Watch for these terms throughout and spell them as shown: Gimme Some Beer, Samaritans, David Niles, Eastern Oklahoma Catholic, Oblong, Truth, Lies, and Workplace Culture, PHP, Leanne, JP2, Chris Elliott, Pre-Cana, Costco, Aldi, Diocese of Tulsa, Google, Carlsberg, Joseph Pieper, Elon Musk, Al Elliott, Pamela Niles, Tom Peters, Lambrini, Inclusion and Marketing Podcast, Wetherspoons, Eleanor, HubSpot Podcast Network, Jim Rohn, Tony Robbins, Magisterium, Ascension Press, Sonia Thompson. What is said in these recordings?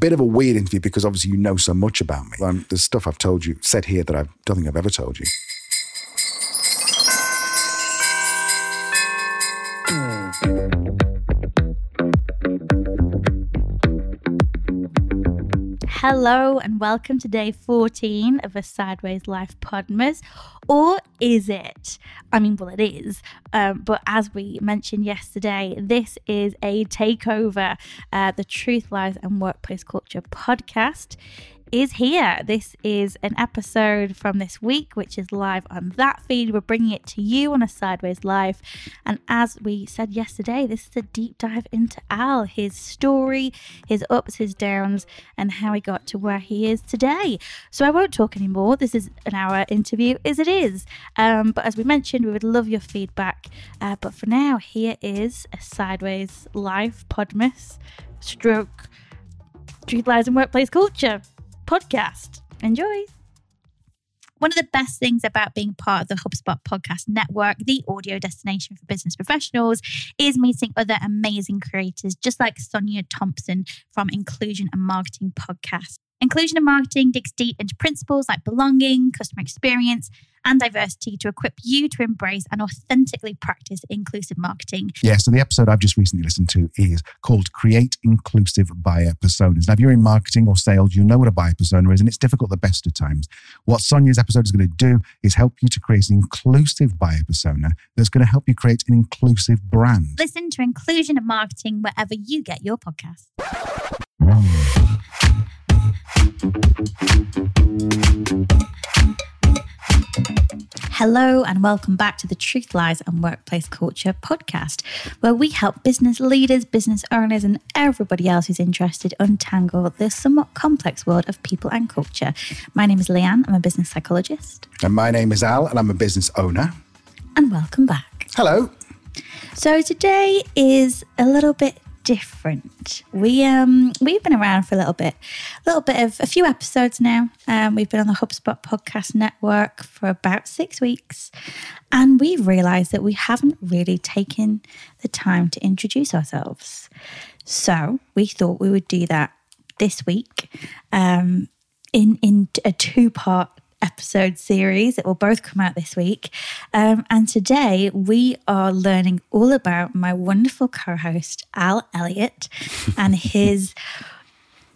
bit of a weird interview because obviously you know so much about me. There's stuff I've told you, said here that I don't think I've ever told you. Hello and welcome to day 14 of A Sideways Life Podmas, or is it? I mean, well, it is, but as we mentioned yesterday, this is a takeover. The Truth, Lies, and Workplace Culture podcast is here. This is an episode from this week, which is live on that feed. We're bringing it to you on A Sideways Life. And as we said yesterday, this is a deep dive into Al, his story, his ups, his downs, and how he got to where he is today. So I won't talk anymore. This is an hour interview as it is. But as we mentioned, we would love your feedback. But for now, here is A Sideways Life Podmas stroke Truth, Lies, and Workplace Culture podcast. Enjoy. One of the best things about being part of the HubSpot Podcast Network, the audio destination for business professionals, is meeting other amazing creators, just like Sonia Thompson from Inclusion and Marketing Podcast. Inclusion and Marketing digs deep into principles like belonging, customer experience, and diversity to equip you to embrace and authentically practice inclusive marketing. Yeah, so the episode I've just recently listened to is called Create Inclusive Buyer Personas. Now, if you're in marketing or sales, you know what a buyer persona is, and it's difficult the best of times. What Sonia's episode is going to do is help you to create an inclusive buyer persona that's going to help you create an inclusive brand. Listen to Inclusion and Marketing wherever you get your podcast. Hello and welcome back to the Truth, Lies and Workplace Culture podcast, where we help business leaders, business owners and everybody else who's interested untangle the somewhat complex world of people and culture. My name is Leanne, I'm a business psychologist. And my name is Al and I'm a business owner. And welcome back. Hello. So today is a little bit different. We've been around for a little bit of a few episodes now. We've been on the HubSpot Podcast Network for about 6 weeks, and we've realized that we haven't really taken the time to introduce ourselves. So we thought we would do that this week in a two-part episode series that will both come out this week. And today we are learning all about my wonderful co-host, Al Elliott, and his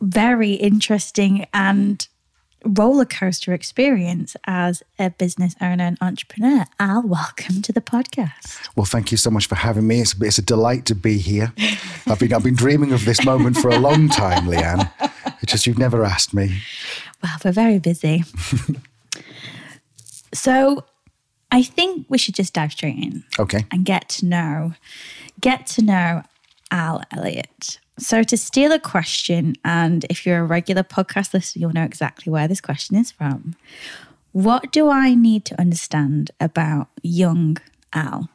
very interesting and roller coaster experience as a business owner and entrepreneur. Al, welcome to the podcast. Well, thank you so much for having me. It's a delight to be here. I've been dreaming of this moment for a long time, Leanne. It's just you've never asked me. Well, we're very busy. So I think we should just dive straight in. Okay. And get to know Al Elliott. So to steal a question, and if you're a regular podcast listener, you'll know exactly where this question is from. What do I need to understand about young Al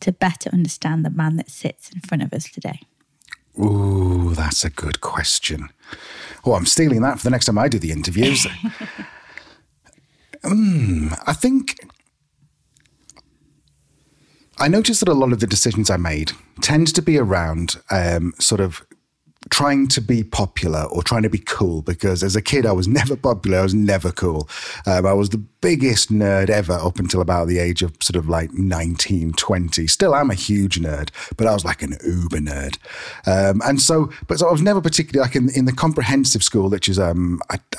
to better understand the man that sits in front of us today? Ooh, that's a good question. Oh, I'm stealing that for the next time I do the interviews. I think I noticed that a lot of the decisions I made tend to be around sort of trying to be popular or trying to be cool, because as a kid, I was never popular. I was never cool. I was the biggest nerd ever up until about the age of sort of like 19, 20. Still, I'm a huge nerd, but I was like an uber nerd. So I was never particularly like in the comprehensive school, which is, I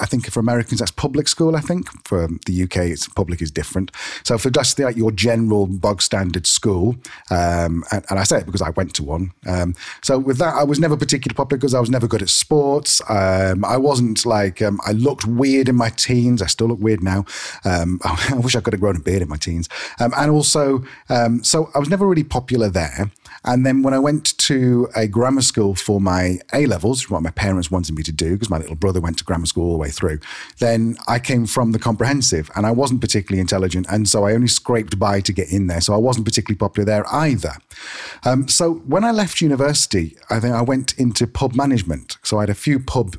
think for Americans, that's public school. I think for the UK, it's public is different. So for just like your general bog standard school, and I say it because I went to one. So with that, I was never particularly popular, because I was never good at sports. I wasn't like, I looked weird in my teens. I still look weird now. I wish I could have grown a beard in my teens. So I was never really popular there. And then when I went to a grammar school for my A-levels, which is what my parents wanted me to do, because my little brother went to grammar school all the way through, then I came from the comprehensive and I wasn't particularly intelligent. And so I only scraped by to get in there. So I wasn't particularly popular there either. So when I left university, I think I went into pub management. So I had a few pub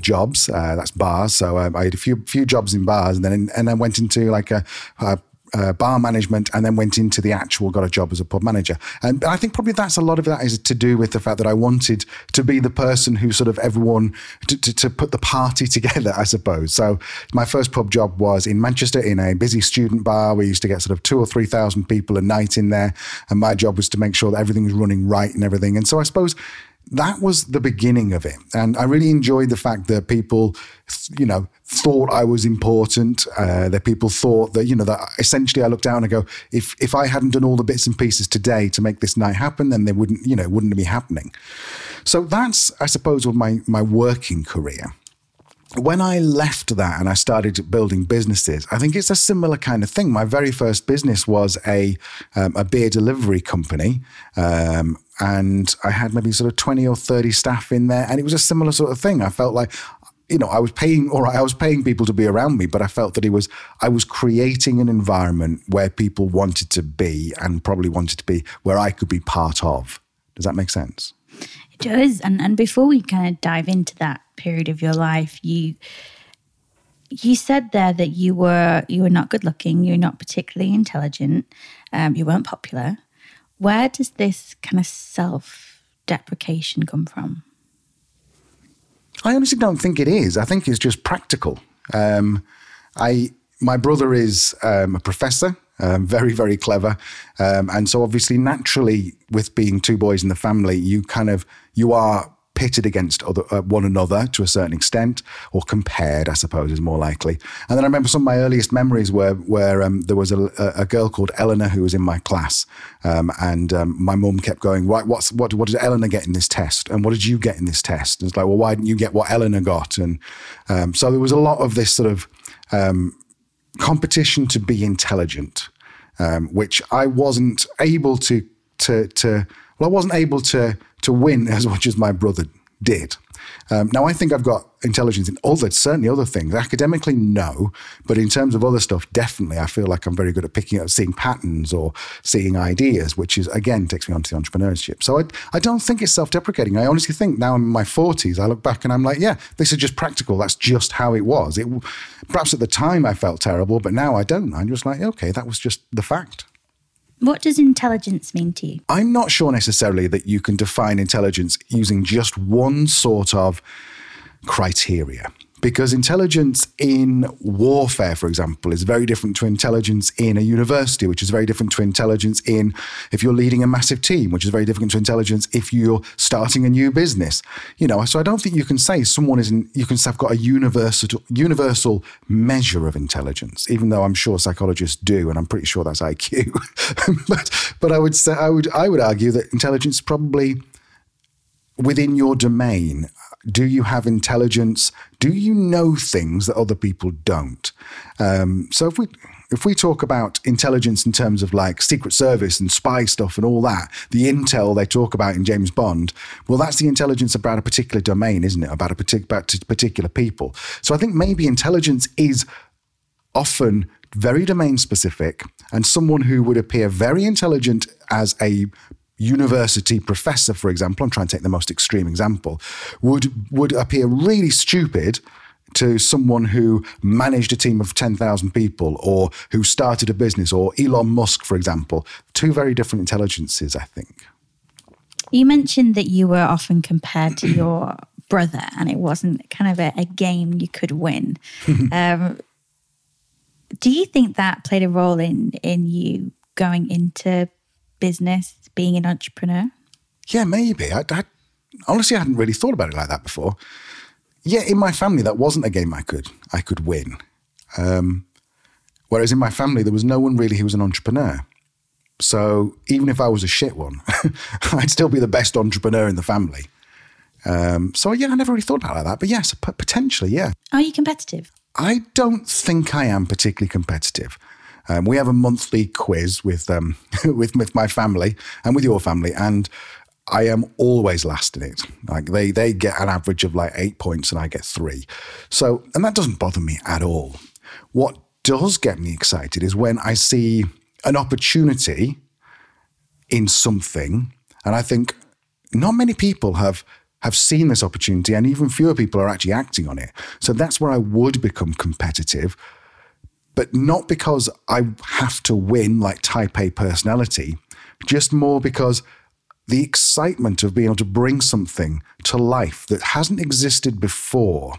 jobs, that's bars. So I had a few jobs in bars, and then I went into like a bar management, and then went into the actual, got a job as a pub manager. And I think probably that's a lot of that is to do with the fact that I wanted to be the person who sort of everyone, to put the party together, I suppose. So my first pub job was in Manchester in a busy student bar. We used to get sort of 2,000 or 3,000 people a night in there. And my job was to make sure that everything was running right and everything. And so I suppose that was the beginning of it. And I really enjoyed the fact that people, you know, thought I was important, that people thought that, you know, that essentially I look down and go, if I hadn't done all the bits and pieces today to make this night happen, then they wouldn't, you know, it wouldn't be happening. So that's, I suppose, my working career. When I left that and I started building businesses, I think it's a similar kind of thing. My very first business was a beer delivery company, and I had maybe sort of 20 or 30 staff in there, and it was a similar sort of thing. I felt like, you know, I was paying people to be around me, but I felt that I was creating an environment where people wanted to be, and probably wanted to be where I could be part of. Does that make sense? It does. And before we kind of dive into that period of your life, you said there that you were not good looking, you're not particularly intelligent, you weren't popular. Where does this kind of self-deprecation come from? I honestly don't think it is. I think it's just practical. My brother is a professor, very, very clever. And so obviously naturally with being two boys in the family, you are pitted against one another to a certain extent, or compared, I suppose, is more likely. And then I remember some of my earliest memories where there was a girl called Eleanor who was in my class, and my mum kept going, right, what did Eleanor get in this test? And what did you get in this test? And it's like, well, why didn't you get what Eleanor got? And so there was a lot of this sort of competition to be intelligent, which I wasn't able to win as much as my brother did. Now, I think I've got intelligence in certainly other things. Academically, no. But in terms of other stuff, definitely, I feel like I'm very good at picking up, seeing patterns or seeing ideas, which is, again, takes me on to the entrepreneurship. So I don't think it's self-deprecating. I honestly think now I'm in my 40s, I look back and I'm like, yeah, this is just practical. That's just how it was. Perhaps at the time I felt terrible, but now I don't. I'm just like, okay, that was just the fact. What does intelligence mean to you? I'm not sure necessarily that you can define intelligence using just one sort of criteria, because intelligence in warfare, for example, is very different to intelligence in a university, which is very different to intelligence in if you're leading a massive team, which is very different to intelligence if you're starting a new business. You know, so I don't think you can say you can say I've got a universal measure of intelligence, even though I'm sure psychologists do, and I'm pretty sure that's IQ. but I would say I would argue that intelligence probably within your domain. Do you have intelligence? Do you know things that other people don't? So if we talk about intelligence in terms of like Secret Service and spy stuff and all that, the intel they talk about in James Bond, well, that's the intelligence about a particular domain, isn't it? About particular people. So I think maybe intelligence is often very domain specific, and someone who would appear very intelligent as a university professor, for example, I'm trying to take the most extreme example, would appear really stupid to someone who managed a team of 10,000 people or who started a business, or Elon Musk, for example. Two very different intelligences, I think. You mentioned that you were often compared to your brother, and it wasn't kind of a game you could win. Do you think that played a role in you going into business, being an entrepreneur? Yeah, maybe. I honestly hadn't really thought about it like that before. Yeah, in my family, that wasn't a game I could win. Whereas in my family, there was no one really who was an entrepreneur. So even if I was a shit one, I'd still be the best entrepreneur in the family. So yeah, I never really thought about it like that. But yes, potentially, yeah. Are you competitive? I don't think I am particularly competitive. We have a monthly quiz with my family and with your family, and I am always last in it. Like they get an average of like 8 points and I get 3. So, and that doesn't bother me at all. What does get me excited is when I see an opportunity in something and I think not many people have seen this opportunity, and even fewer people are actually acting on it. So that's where I would become competitive. but not because I have to win like type A personality, just more because the excitement of being able to bring something to life that hasn't existed before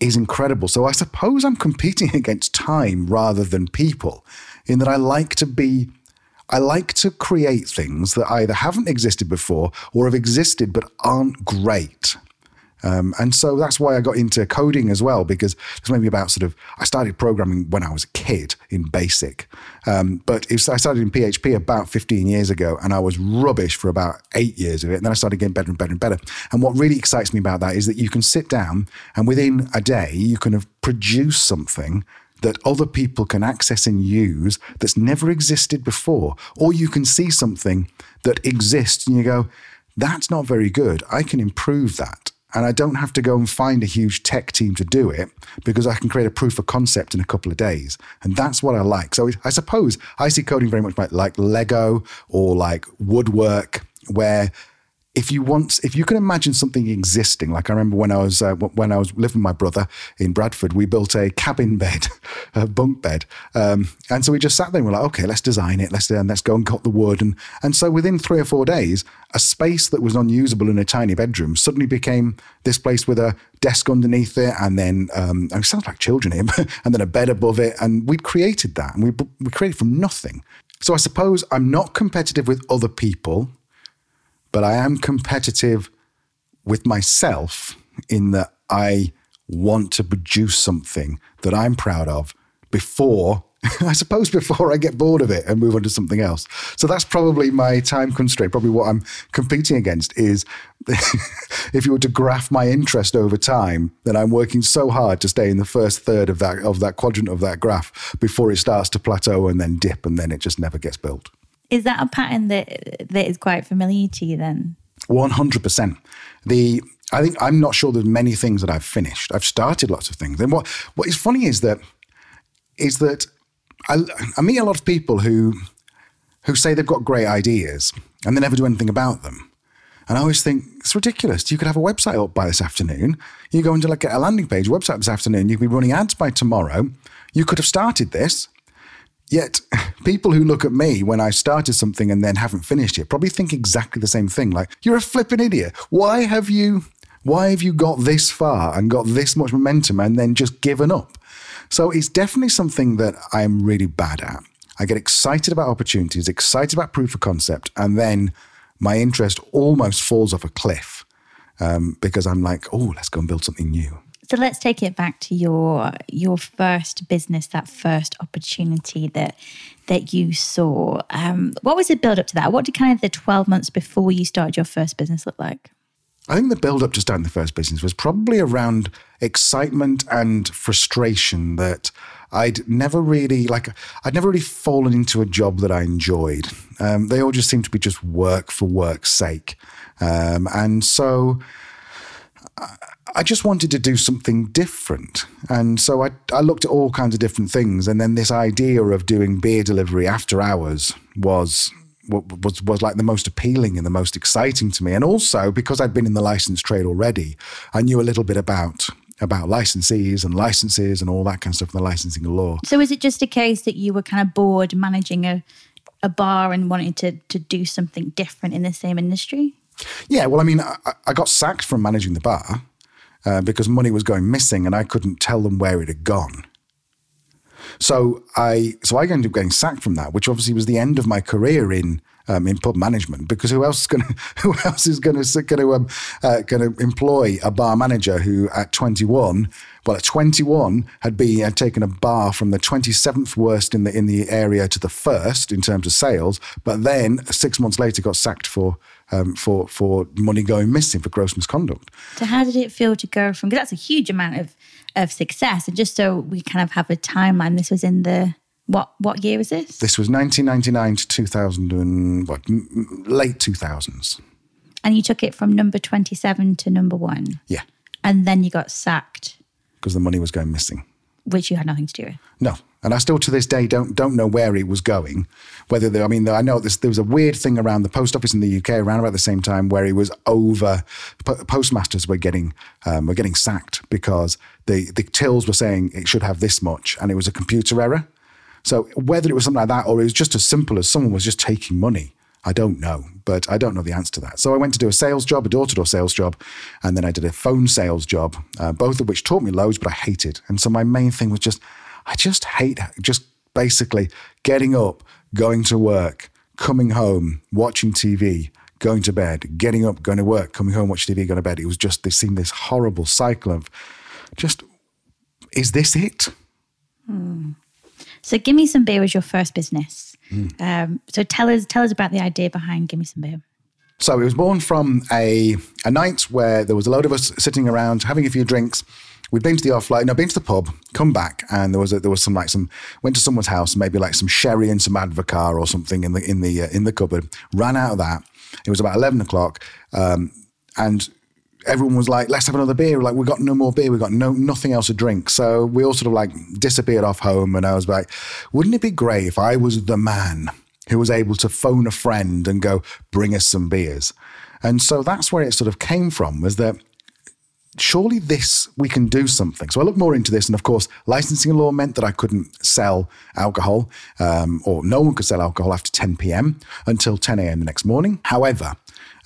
is incredible. So I suppose I'm competing against time rather than people, in that I like to create things that either haven't existed before or have existed but aren't great. And so that's why I got into coding as well, because it's maybe about sort of, I started programming when I was a kid in BASIC, but I started in PHP about 15 years ago and I was rubbish for about 8 years of it. And then I started getting better and better and better. And what really excites me about that is that you can sit down and within a day, you can have produced something that other people can access and use that's never existed before. Or you can see something that exists and you go, that's not very good. I can improve that. And I don't have to go and find a huge tech team to do it, because I can create a proof of concept in a couple of days. And that's what I like. So I suppose I see coding very much like Lego or like woodwork, where if you can imagine something existing, like I remember when I was living with my brother in Bradford, we built a cabin bed, a bunk bed. And so we just sat there and we're like, okay, let's design it. Let's go and cut the wood. And so within 3 or 4 days, a space that was unusable in a tiny bedroom suddenly became this place with a desk underneath it. And then, it sounds like children here, and then a bed above it. And we'd created that, and we created from nothing. So I suppose I'm not competitive with other people, but I am competitive with myself, in that I want to produce something that I'm proud of before I get bored of it and move on to something else. So that's probably my time constraint. Probably what I'm competing against is, if you were to graph my interest over time, then I'm working so hard to stay in the first third of that quadrant of that graph before it starts to plateau and then dip, and then it just never gets built. Is that a pattern that is quite familiar to you then? 100%. I think I'm not sure there's many things that I've finished. I've started lots of things. And what is funny is that I meet a lot of people who say they've got great ideas and they never do anything about them. And I always think, it's ridiculous. You could have a website up by this afternoon. You go into like a landing page website this afternoon. You could be running ads by tomorrow. You could have started this. Yet people who look at me when I started something and then haven't finished it probably think exactly the same thing. Like, you're a flipping idiot. Why have you got this far and got this much momentum and then just given up? So it's definitely something that I'm really bad at. I get excited about opportunities, excited about proof of concept, and then my interest almost falls off a cliff because I'm like, oh, let's go and build something new. So let's take it back to your first business, that first opportunity that you saw. What was the build up to that? What did kind of the 12 months before you started your first business look like? I think the build up to starting the first business was probably around excitement and frustration that I'd never really fallen into a job that I enjoyed. They all just seemed to be just work for work's sake. And so I just wanted to do something different. And so I looked at all kinds of different things. And then this idea of doing beer delivery after hours was like the most appealing and the most exciting to me. And also because I'd been in the license trade already, I knew a little bit about licensees and licenses and all that kind of stuff, the licensing law. So is it just a case that you were kind of bored managing a bar and wanted to do something different in the same industry? Yeah, well, I mean, I got sacked from managing the bar because money was going missing and I couldn't tell them where it had gone. So I ended up getting sacked from that, which obviously was the end of my career in pub management, because who else is going to employ a bar manager who at 21 had taken a bar from the 27th worst in the area to the first in terms of sales, but then 6 months later got sacked for money going missing, for gross misconduct. So how did it feel to go from, because that's a huge amount of success, and just so we kind of have a timeline, this was in the, what year was this? This was 1999 to 2000 and late 2000s. And you took it from number 27 to number 1? Yeah. And then you got sacked? Because the money was going missing. Which you had nothing to do with. No. And I still to this day don't know where it was going. Whether there, I mean, I know there was a weird thing around the post office in the UK around about the same time where it was over. Postmasters were getting sacked because the tills were saying it should have this much, and it was a computer error. So whether it was something like that or it was just as simple as someone was just taking money, I don't know. But I don't know the answer to that. So I went to do a sales job, a door-to-door sales job, and then I did a phone sales job, both of which taught me loads, but I hated. And so my main thing was I hate just basically getting up, going to work, coming home, watching TV, going to bed, getting up, going to work, coming home, watching TV, going to bed. It was just, there seemed this horrible cycle of just, is this it? Mm. So Gimme Some Beer was your first business. Mm. So tell us about the idea behind Gimme Some Beer. So it was born from a night where there was a load of us sitting around having a few drinks. We'd been to the pub, come back, and there was some went to someone's house, maybe like some sherry and some Advocar or something in the cupboard. Ran out of that. It was about 11 o'clock, and everyone was like, "Let's have another beer." We're like, we got no more beer. We got nothing else to drink. So we all sort of like disappeared off home. And I was like, wouldn't it be great if I was the man who was able to phone a friend and go, bring us some beers? And so that's where it sort of came from, was that surely we can do something. So I looked more into this. And of course, licensing law meant that I couldn't sell alcohol, or no one could sell alcohol after 10 p.m. until 10 a.m. the next morning. However,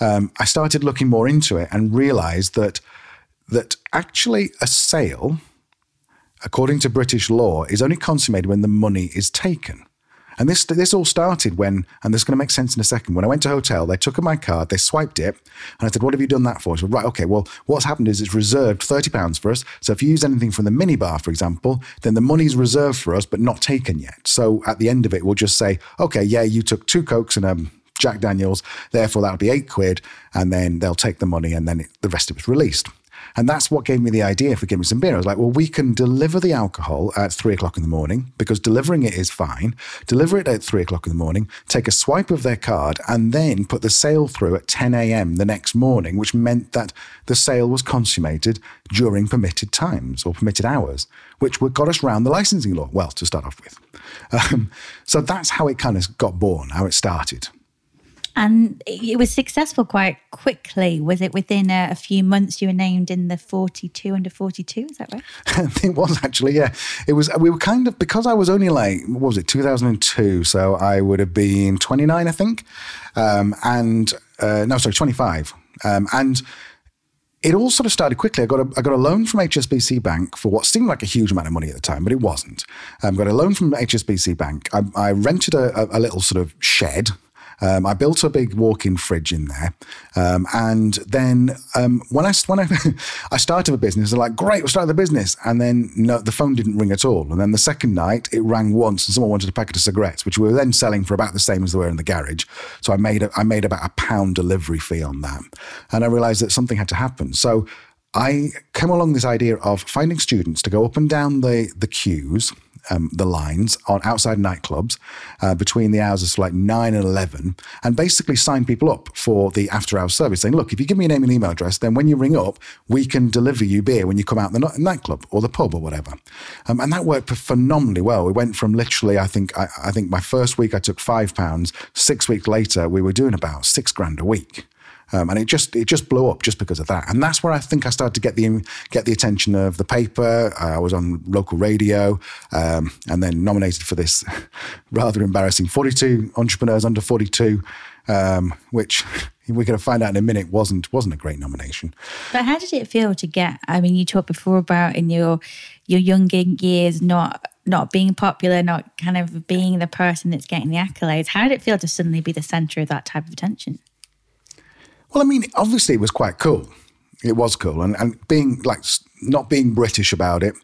I started looking more into it and realized that actually a sale, according to British law, is only consummated when the money is taken. And this all started when, and this is going to make sense in a second, when I went to a hotel, they took my card, they swiped it, and I said, what have you done that for? I said, right, okay, well, what's happened is it's reserved £30 for us. So if you use anything from the minibar, for example, then the money's reserved for us, but not taken yet. So at the end of it, we'll just say, okay, yeah, you took 2 Cokes and Jack Daniels, therefore that'll be £8, and then they'll take the money, and then the rest of it's released. And that's what gave me the idea for Gimme Some Beer. I was like, well, we can deliver the alcohol at 3 o'clock in the morning, because delivering it is fine. Deliver it at 3 o'clock in the morning, take a swipe of their card, and then put the sale through at 10 a.m. the next morning, which meant that the sale was consummated during permitted times or permitted hours, which got us round the licensing law, well, to start off with. So that's how it kind of got born, how it started. And it was successful quite quickly. Was it within a few months you were named in the 42 under 42? Is that right? It was actually, yeah. It was, we were kind of, because I was only like, what was it, 2002. So I would have been 29, I think. 25. And it all sort of started quickly. I got a loan from HSBC Bank for what seemed like a huge amount of money at the time, but it wasn't. I got a loan from HSBC Bank. I rented a little sort of shed. I built a big walk-in fridge in there, and then when I I started a business, they're like, "Great, we'll start the business." And then no, the phone didn't ring at all. And then the second night, it rang once, and someone wanted a packet of cigarettes, which we were then selling for about the same as they were in the garage. So I made about £1 delivery fee on that, and I realised that something had to happen. So I came along this idea of finding students to go up and down the queues. The lines on outside nightclubs between the hours of like 9 and 11, and basically sign people up for the after-hours service, saying, look, if you give me your name and email address, then when you ring up, we can deliver you beer when you come out the nightclub or the pub or whatever. And that worked phenomenally well. We went from literally, I think my first week I took £5. 6 weeks later, we were doing about £6,000 a week. And it just blew up just because of that. And that's where I think I started to get the attention of the paper. I was on local radio, and then nominated for this rather embarrassing 42 Entrepreneurs Under 42, which we're going to find out in a minute wasn't a great nomination. But how did it feel to get, I mean, you talked before about in your young years not being popular, not kind of being the person that's getting the accolades. How did it feel to suddenly be the centre of that type of attention? Well, I mean, obviously it was quite cool. It was cool. And being like, not being British about it,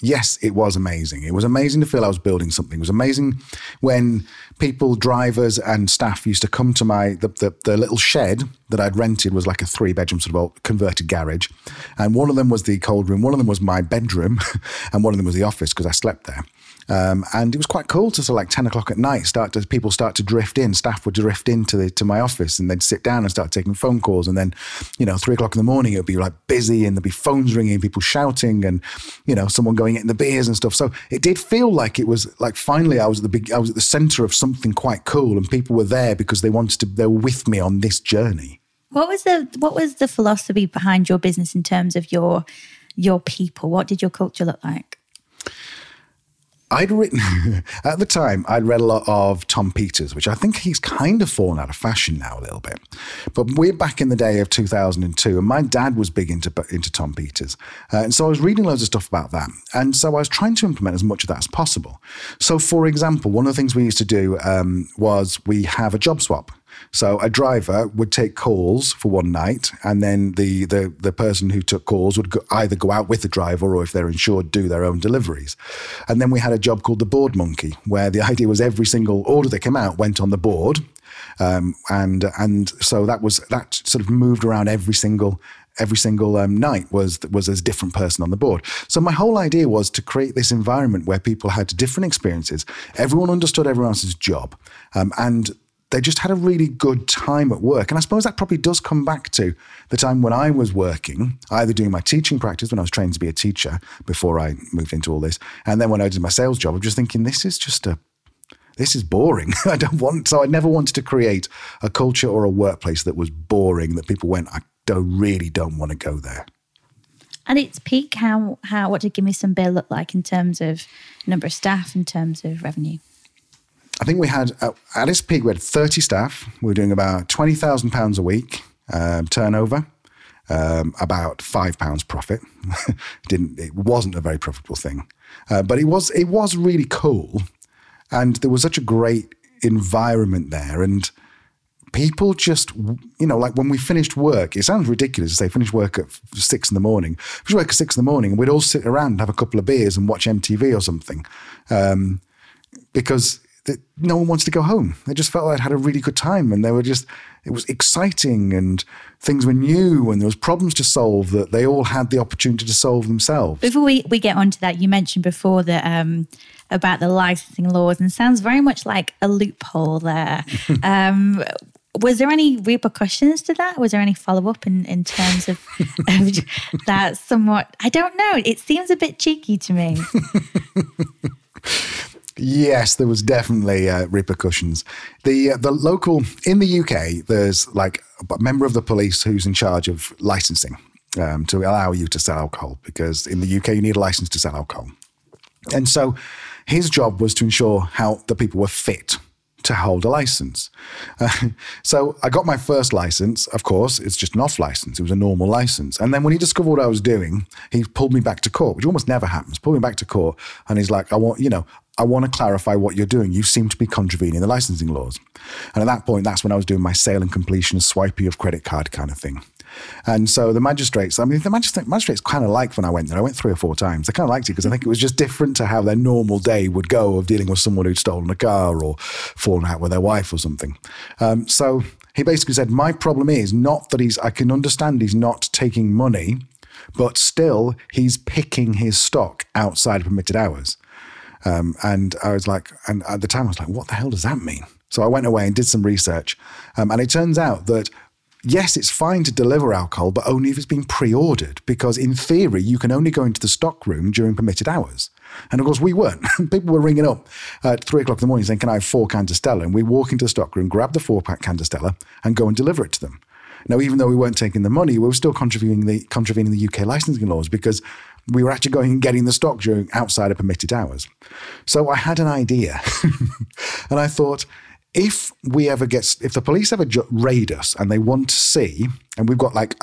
yes, it was amazing. It was amazing to feel I was building something. It was amazing when people, drivers and staff used to come to the little shed that I'd rented was like a 3-bedroom sort of old converted garage. And one of them was the cold room, one of them was my bedroom, and one of them was the office because I slept there. And it was quite cool to like 10 o'clock at night, people start to drift in. Staff would drift into to my office, and they'd sit down and start taking phone calls. And then, 3 o'clock in the morning, it would be like busy, and there'd be phones ringing, people shouting, and, someone going in the beers and stuff. So it did feel like it was like, finally, I was at the center of something quite cool, and people were there because they were with me on this journey. What was the philosophy behind your business in terms of your people? What did your culture look like? I'd written, at the time, I'd read a lot of Tom Peters, which I think he's kind of fallen out of fashion now a little bit. But we're back in the day of 2002, and my dad was big into Tom Peters. And so I was reading loads of stuff about that. And so I was trying to implement as much of that as possible. So for example, one of the things we used to do was we have a job swap. So a driver would take calls for one night, and then the person who took calls would either go out with the driver, or if they're insured, do their own deliveries. And then we had a job called the board monkey, where the idea was every single order that came out went on the board. And so that sort of moved around every single night was a different person on the board. So my whole idea was to create this environment where people had different experiences. Everyone understood everyone else's job, and they just had a really good time at work. And I suppose that probably does come back to the time when I was working, either doing my teaching practice when I was trained to be a teacher before I moved into all this. And then when I did my sales job, I'm just thinking, this is boring. So I never wanted to create a culture or a workplace that was boring, that people went, I really don't want to go there. At its peak, what did Gimme Some Beer look like in terms of number of staff, in terms of revenue? I think we had, at its peak, we had 30 staff. We were doing about £20,000 a week turnover, about £5 profit. It wasn't a very profitable thing, but it was really cool. And there was such a great environment there. And people just, like when we finished work, it sounds ridiculous to say finish work at 6 in the morning. Finish work at 6 in the morning, and we'd all sit around and have a couple of beers and watch MTV or something, because that no one wants to go home. They just felt like I'd had a really good time, and it was exciting, and things were new, and there was problems to solve that they all had the opportunity to solve themselves. Before we get onto that, you mentioned before that about the licensing laws, and sounds very much like a loophole there. Was there any repercussions to that? Was there any follow-up in terms of that somewhat? I don't know. It seems a bit cheeky to me. Yes, there was definitely repercussions. The local, in the UK, there's like a member of the police who's in charge of licensing to allow you to sell alcohol, because in the UK, you need a license to sell alcohol. And so his job was to ensure how the people were fit to hold a license. So I got my first license. Of course, it's just an off license. It was a normal license. And then when he discovered what I was doing, he pulled me back to court, which almost never happens. Pulled me back to court, and he's like, I want to clarify what you're doing. You seem to be contravening the licensing laws. And at that point, that's when I was doing my sale and completion, swipey of credit card kind of thing. And so the magistrates, the magistrates kind of liked when I went there. I went 3 or 4 times. They kind of liked it because I think it was just different to how their normal day would go of dealing with someone who'd stolen a car or fallen out with their wife or something. So he basically said, my problem is not that I can understand he's not taking money, but still he's picking his stock outside permitted hours. And I was like, and at the time I was like, what the hell does that mean? So I went away and did some research. And it turns out that yes, it's fine to deliver alcohol, but only if it's been pre-ordered, because in theory, you can only go into the stock room during permitted hours. And of course, we weren't. People were ringing up at 3 o'clock in the morning saying, can I have 4 cans of Stella? And we walk into the stock room, grab the 4-pack cans of Stella and go and deliver it to them. Now, even though we weren't taking the money, we were still contravening the UK licensing laws, because we were actually going and getting the stock outside of permitted hours. So I had an idea and I thought, if the police ever raid us and they want to see, and we've got like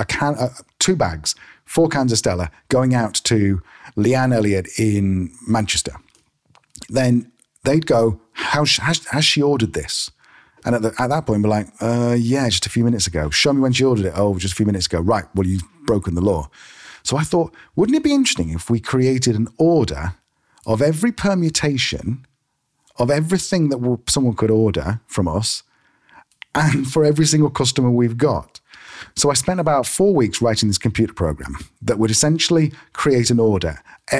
2 bags, 4 cans of Stella going out to Leanne Elliott in Manchester, then they'd go, has she ordered this? And at that point, we're like, yeah, just a few minutes ago. Show me when she ordered it. Oh, just a few minutes ago. Right. Well, you've broken the law. So I thought, wouldn't it be interesting if we created an order of every permutation of everything that someone could order from us and for every single customer we've got. So I spent about 4 weeks writing this computer program that would essentially create an order.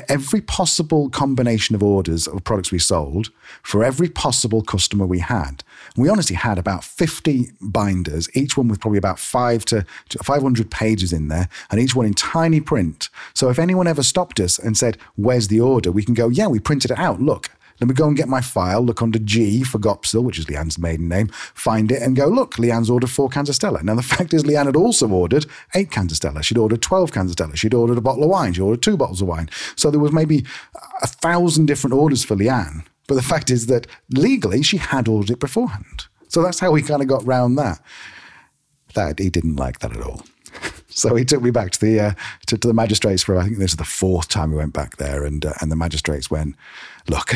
Every possible combination of orders of products we sold for every possible customer we had. We honestly had about 50 binders, each one with probably about 500 pages in there, and each one in tiny print. So if anyone ever stopped us and said, where's the order? We can go, yeah, we printed it out, look. Then we go and get my file, look under G for Gopsil, which is Leanne's maiden name, find it and go, look, Leanne's ordered 4 cans of Stella. Now, the fact is Leanne had also ordered 8 cans of Stella. She'd ordered 12 cans of Stella. She'd ordered a bottle of wine. She ordered 2 bottles of wine. So there was maybe 1,000 different orders for Leanne. But the fact is that legally, she had ordered it beforehand. So that's how we kind of got round that. That he didn't like that at all. So he took me back to the magistrates for, I think this is the 4th time we went back there. And the magistrates went, look,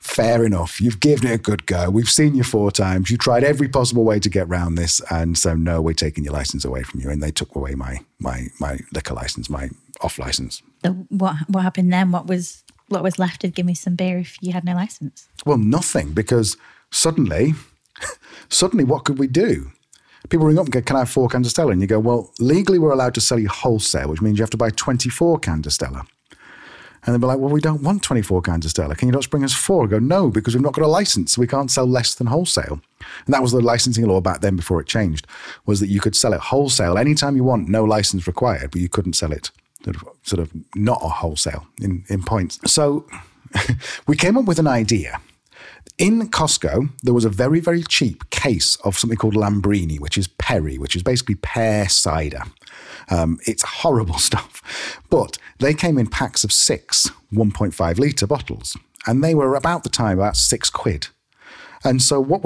fair enough. You've given it a good go. We've seen you 4 times. You tried every possible way to get around this. And so no, we're taking your license away from you. And they took away my liquor license, my off license. So what happened then? What was left of Gimme Some Beer if you had no license? Well, nothing, because suddenly what could we do? People ring up and go, can I have 4 cans of Stella? And you go, well, legally we're allowed to sell you wholesale, which means you have to buy 24 cans of Stella. And they'll be like, well, we don't want 24 cans of Stella. Can you not bring us 4? I go, no, because we've not got a license. So we can't sell less than wholesale. And that was the licensing law back then before it changed, was that you could sell it wholesale anytime you want, no license required, but you couldn't sell it sort of not a wholesale in points. So we came up with an idea. In Costco, there was a very, very cheap case of something called Lambrini, which is perry, which is basically pear cider. It's horrible stuff. But they came in packs of 6 1.5-litre bottles, and they were about the time about £6. And so what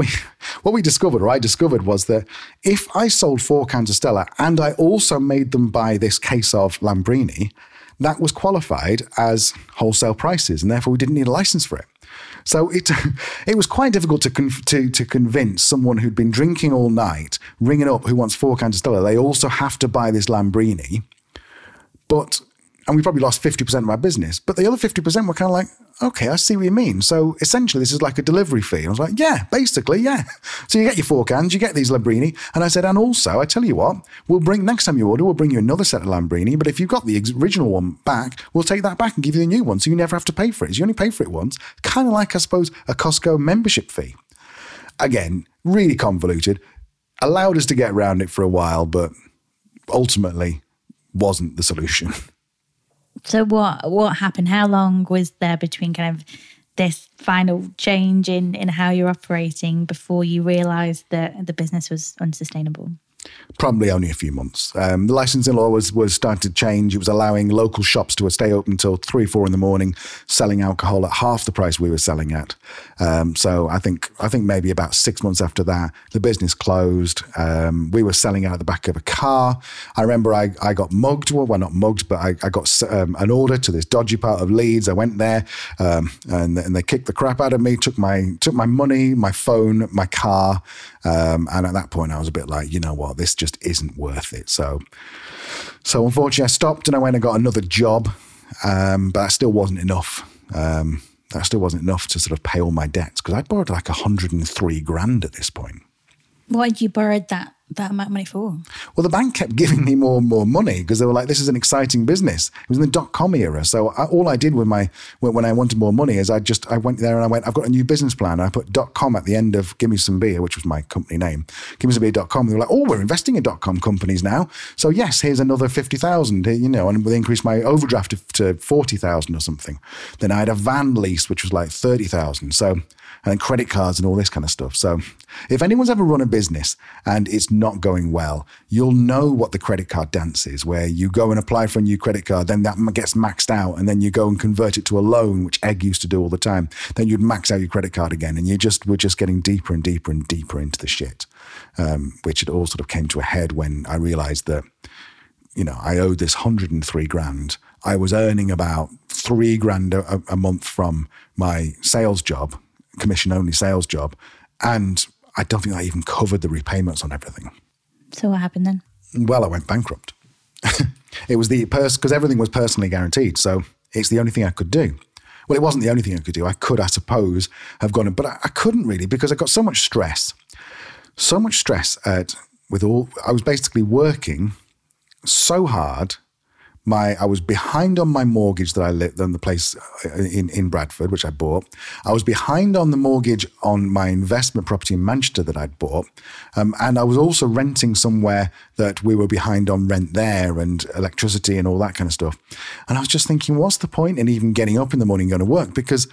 we discovered, or I discovered, was that if I sold 4 cans of Stella and I also made them buy this case of Lambrini, that was qualified as wholesale prices, and therefore we didn't need a license for it. So it was quite difficult to convince someone who'd been drinking all night, ringing up who wants 4 cans of Stella, they also have to buy this Lambrini. And we probably lost 50% of our business, but the other 50% were kind of like, okay, I see what you mean. So essentially this is like a delivery fee. And I was like, yeah, basically, yeah. So you get your 4 cans, you get these Lambrini. And I said, and also I tell you what, next time you order, we'll bring you another set of Lambrini. But if you've got the original one back, we'll take that back and give you the new one. So you never have to pay for it. You only pay for it once. Kind of like, I suppose, a Costco membership fee. Again, really convoluted, allowed us to get around it for a while, but ultimately wasn't the solution. So what happened? How long was there between kind of this final change in how you're operating before you realised that the business was unsustainable? Probably only a few months. The licensing law was starting to change. It was allowing local shops to stay open until 3-4 in the morning, selling alcohol at half the price we were selling at. So I think maybe about 6 months after that, the business closed. We were selling out the back of a car. I remember I got mugged. Well, not mugged, but I got an order to this dodgy part of Leeds. I went there and they kicked the crap out of me, took my money, my phone, my car. And at that point, I was a bit like, you know what? This just isn't worth it. So unfortunately I stopped and I went and got another job, but that still wasn't enough. That still wasn't enough to sort of pay all my debts, because I'd borrowed like 103 grand at this point. Why had you borrowed that amount of money for? Well, the bank kept giving me more and more money because they were like, this is an exciting business. It was in the .com era. So all I did with when I wanted more money is I went there and I went, I've got a new business plan. And I put .com at the end of Gimme Some Beer, which was my company name, gimmesomebeer.com. They were like, oh, we're investing in .com companies now. So yes, here's another 50,000, you know, and they increased my overdraft to 40,000 or something. Then I had a van lease, which was like 30,000. So, and then credit cards and all this kind of stuff. So if anyone's ever run a business and it's not going well, you'll know what the credit card dance is, where you go and apply for a new credit card, then that gets maxed out, and then you go and convert it to a loan, which Egg used to do all the time. Then you'd max out your credit card again, and we're just getting deeper and deeper and deeper into the shit, which it all sort of came to a head when I realized that, you know, I owed this 103 grand. I was earning about 3 grand a month from my sales job, commission-only sales job, and I don't think I even covered the repayments on everything. So what happened then? Well, I went bankrupt. It was because everything was personally guaranteed. So it's the only thing I could do. Well, it wasn't the only thing I could do. I could, I suppose, have gone, but I couldn't really, because I got so much stress at with all, I was basically working so hard. I was behind on my mortgage that I lived on the place in Bradford, which I bought. I was behind on the mortgage on my investment property in Manchester that I'd bought. And I was also renting somewhere that we were behind on rent there and electricity and all that kind of stuff. And I was just thinking, what's the point in even getting up in the morning and going to work? Because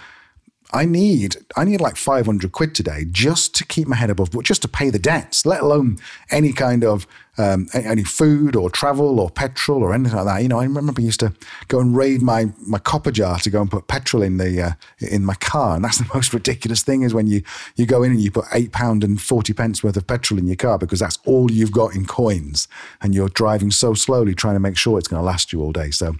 I need like 500 quid today just to keep my head above, just to pay the debts, let alone any kind of, any food or travel or petrol or anything like that. You know, I remember I used to go and raid my copper jar to go and put petrol in my car. And that's the most ridiculous thing, is when you go in and you put £8.40 worth of petrol in your car because that's all you've got in coins. And you're driving so slowly trying to make sure it's going to last you all day. So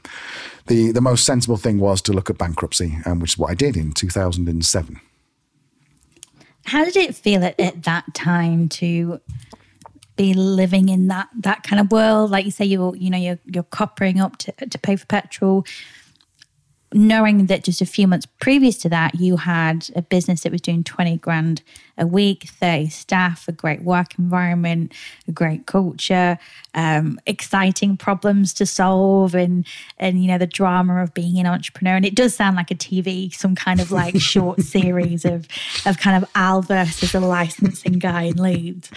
the most sensible thing was to look at bankruptcy, which is what I did in 2007. How did it feel at that time to be living in that kind of world? Like you say, you're coppering up to pay for petrol, knowing that just a few months previous to that, you had a business that was doing 20 grand a week, 30 staff, a great work environment, a great culture, exciting problems to solve, and you know, the drama of being an entrepreneur. And it does sound like a TV, some kind of like short series of kind of Al versus a licensing guy in Leeds.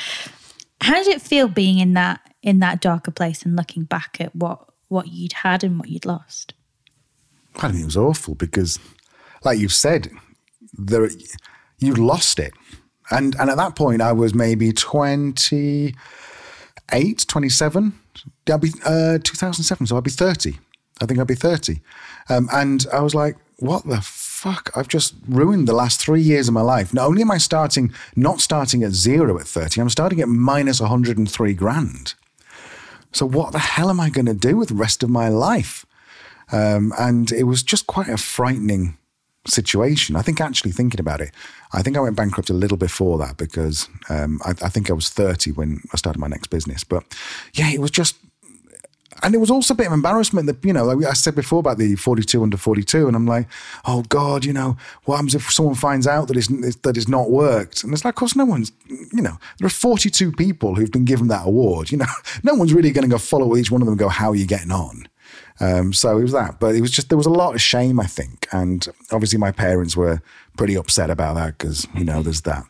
How did it feel being in that darker place and looking back at what you'd had and what you'd lost? I think it was awful because, like you've said, you lost it. And at that point, I was maybe 28, 27. 2007, so I'd be 30. I think I'd be 30. And I was like, what the fuck? I've just ruined the last 3 years of my life. Not only am I not starting at zero at 30, I'm starting at minus 103 grand. So what the hell am I going to do with the rest of my life? And it was just quite a frightening situation. I think actually thinking about it, I think I went bankrupt a little before that because I think I was 30 when I started my next business. But yeah, it was just, and it was also a bit of embarrassment that, you know, like I said before about the 42 under 42, and I'm like, oh God, you know, what happens if someone finds out that it's not worked? And it's like, of course, no one's, you know, there are 42 people who've been given that award, you know, no one's really going to go follow each one of them and go, how are you getting on? So it was that, but it was just, there was a lot of shame, I think. And obviously my parents were pretty upset about that because, you know, there's that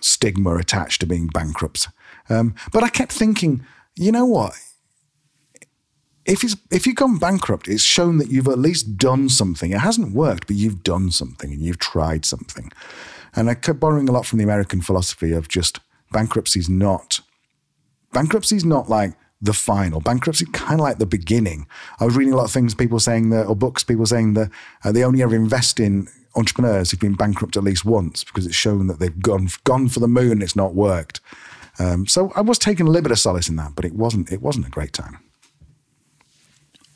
stigma attached to being bankrupt. But I kept thinking, you know what? If you've gone bankrupt, it's shown that you've at least done something. It hasn't worked, but you've done something and you've tried something. And I kept borrowing a lot from the American philosophy of just bankruptcy's not like the final. Bankruptcy kind of like the beginning. I was reading a lot of things, people saying that they only ever invest in entrepreneurs who've been bankrupt at least once because it's shown that they've gone for the moon and it's not worked. So I was taking a little bit of solace in that, but it wasn't a great time.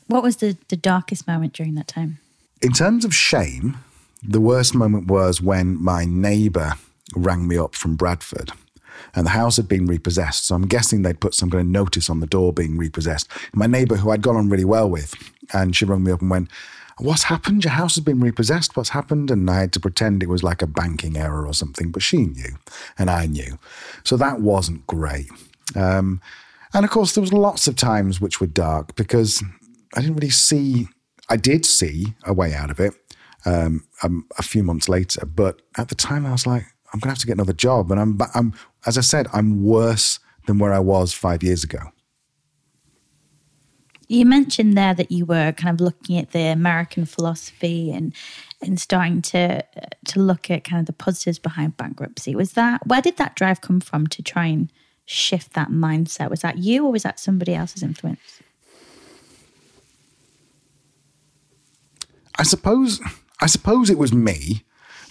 What was the darkest moment during that time? In terms of shame, the worst moment was when my neighbour rang me up from Bradford and the house had been repossessed. So I'm guessing they'd put some kind of notice on the door being repossessed. My neighbour, who I'd gone on really well with, and she rang me up and went, what's happened? Your house has been repossessed. What's happened? And I had to pretend it was like a banking error or something, but she knew and I knew. So that wasn't great. And of course, there was lots of times which were dark because I did see a way out of it a few months later, but at the time I was like, I'm going to have to get another job. And I'm, as I said, I'm worse than where I was 5 years ago. You mentioned there that you were kind of looking at the American philosophy and starting to look at kind of the positives behind bankruptcy. Where did that drive come from to try and shift that mindset? Was that you or was that somebody else's influence? I suppose it was me,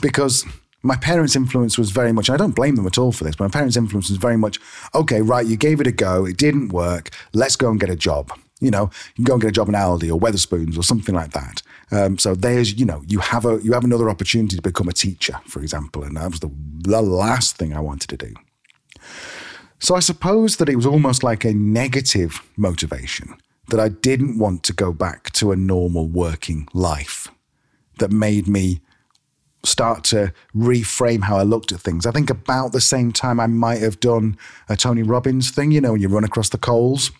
because my parents' influence was very much, and I don't blame them at all for this, but my parents' influence was very much, okay, right, you gave it a go, it didn't work, let's go and get a job. You know, you can go and get a job in Aldi or Wetherspoons or something like that. So there's, you know, you have another opportunity to become a teacher, for example, and that was the last thing I wanted to do. So I suppose that it was almost like a negative motivation, that I didn't want to go back to a normal working life, that made me start to reframe how I looked at things. I think about the same time I might have done a Tony Robbins thing, you know, when you run across the coals.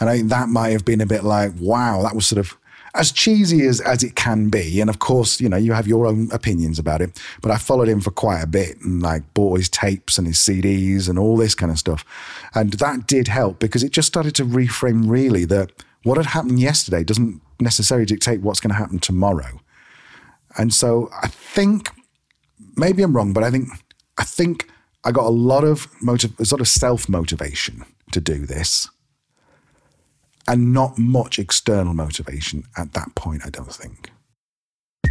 And I think that might have been a bit like, wow, that was sort of as cheesy as it can be. And of course, you know, you have your own opinions about it. But I followed him for quite a bit and like bought his tapes and his CDs and all this kind of stuff. And that did help because it just started to reframe really that what had happened yesterday doesn't necessarily dictate what's going to happen tomorrow. And so I think, maybe I'm wrong, but I think I got a lot of self-motivation to do this and not much external motivation at that point, I don't think.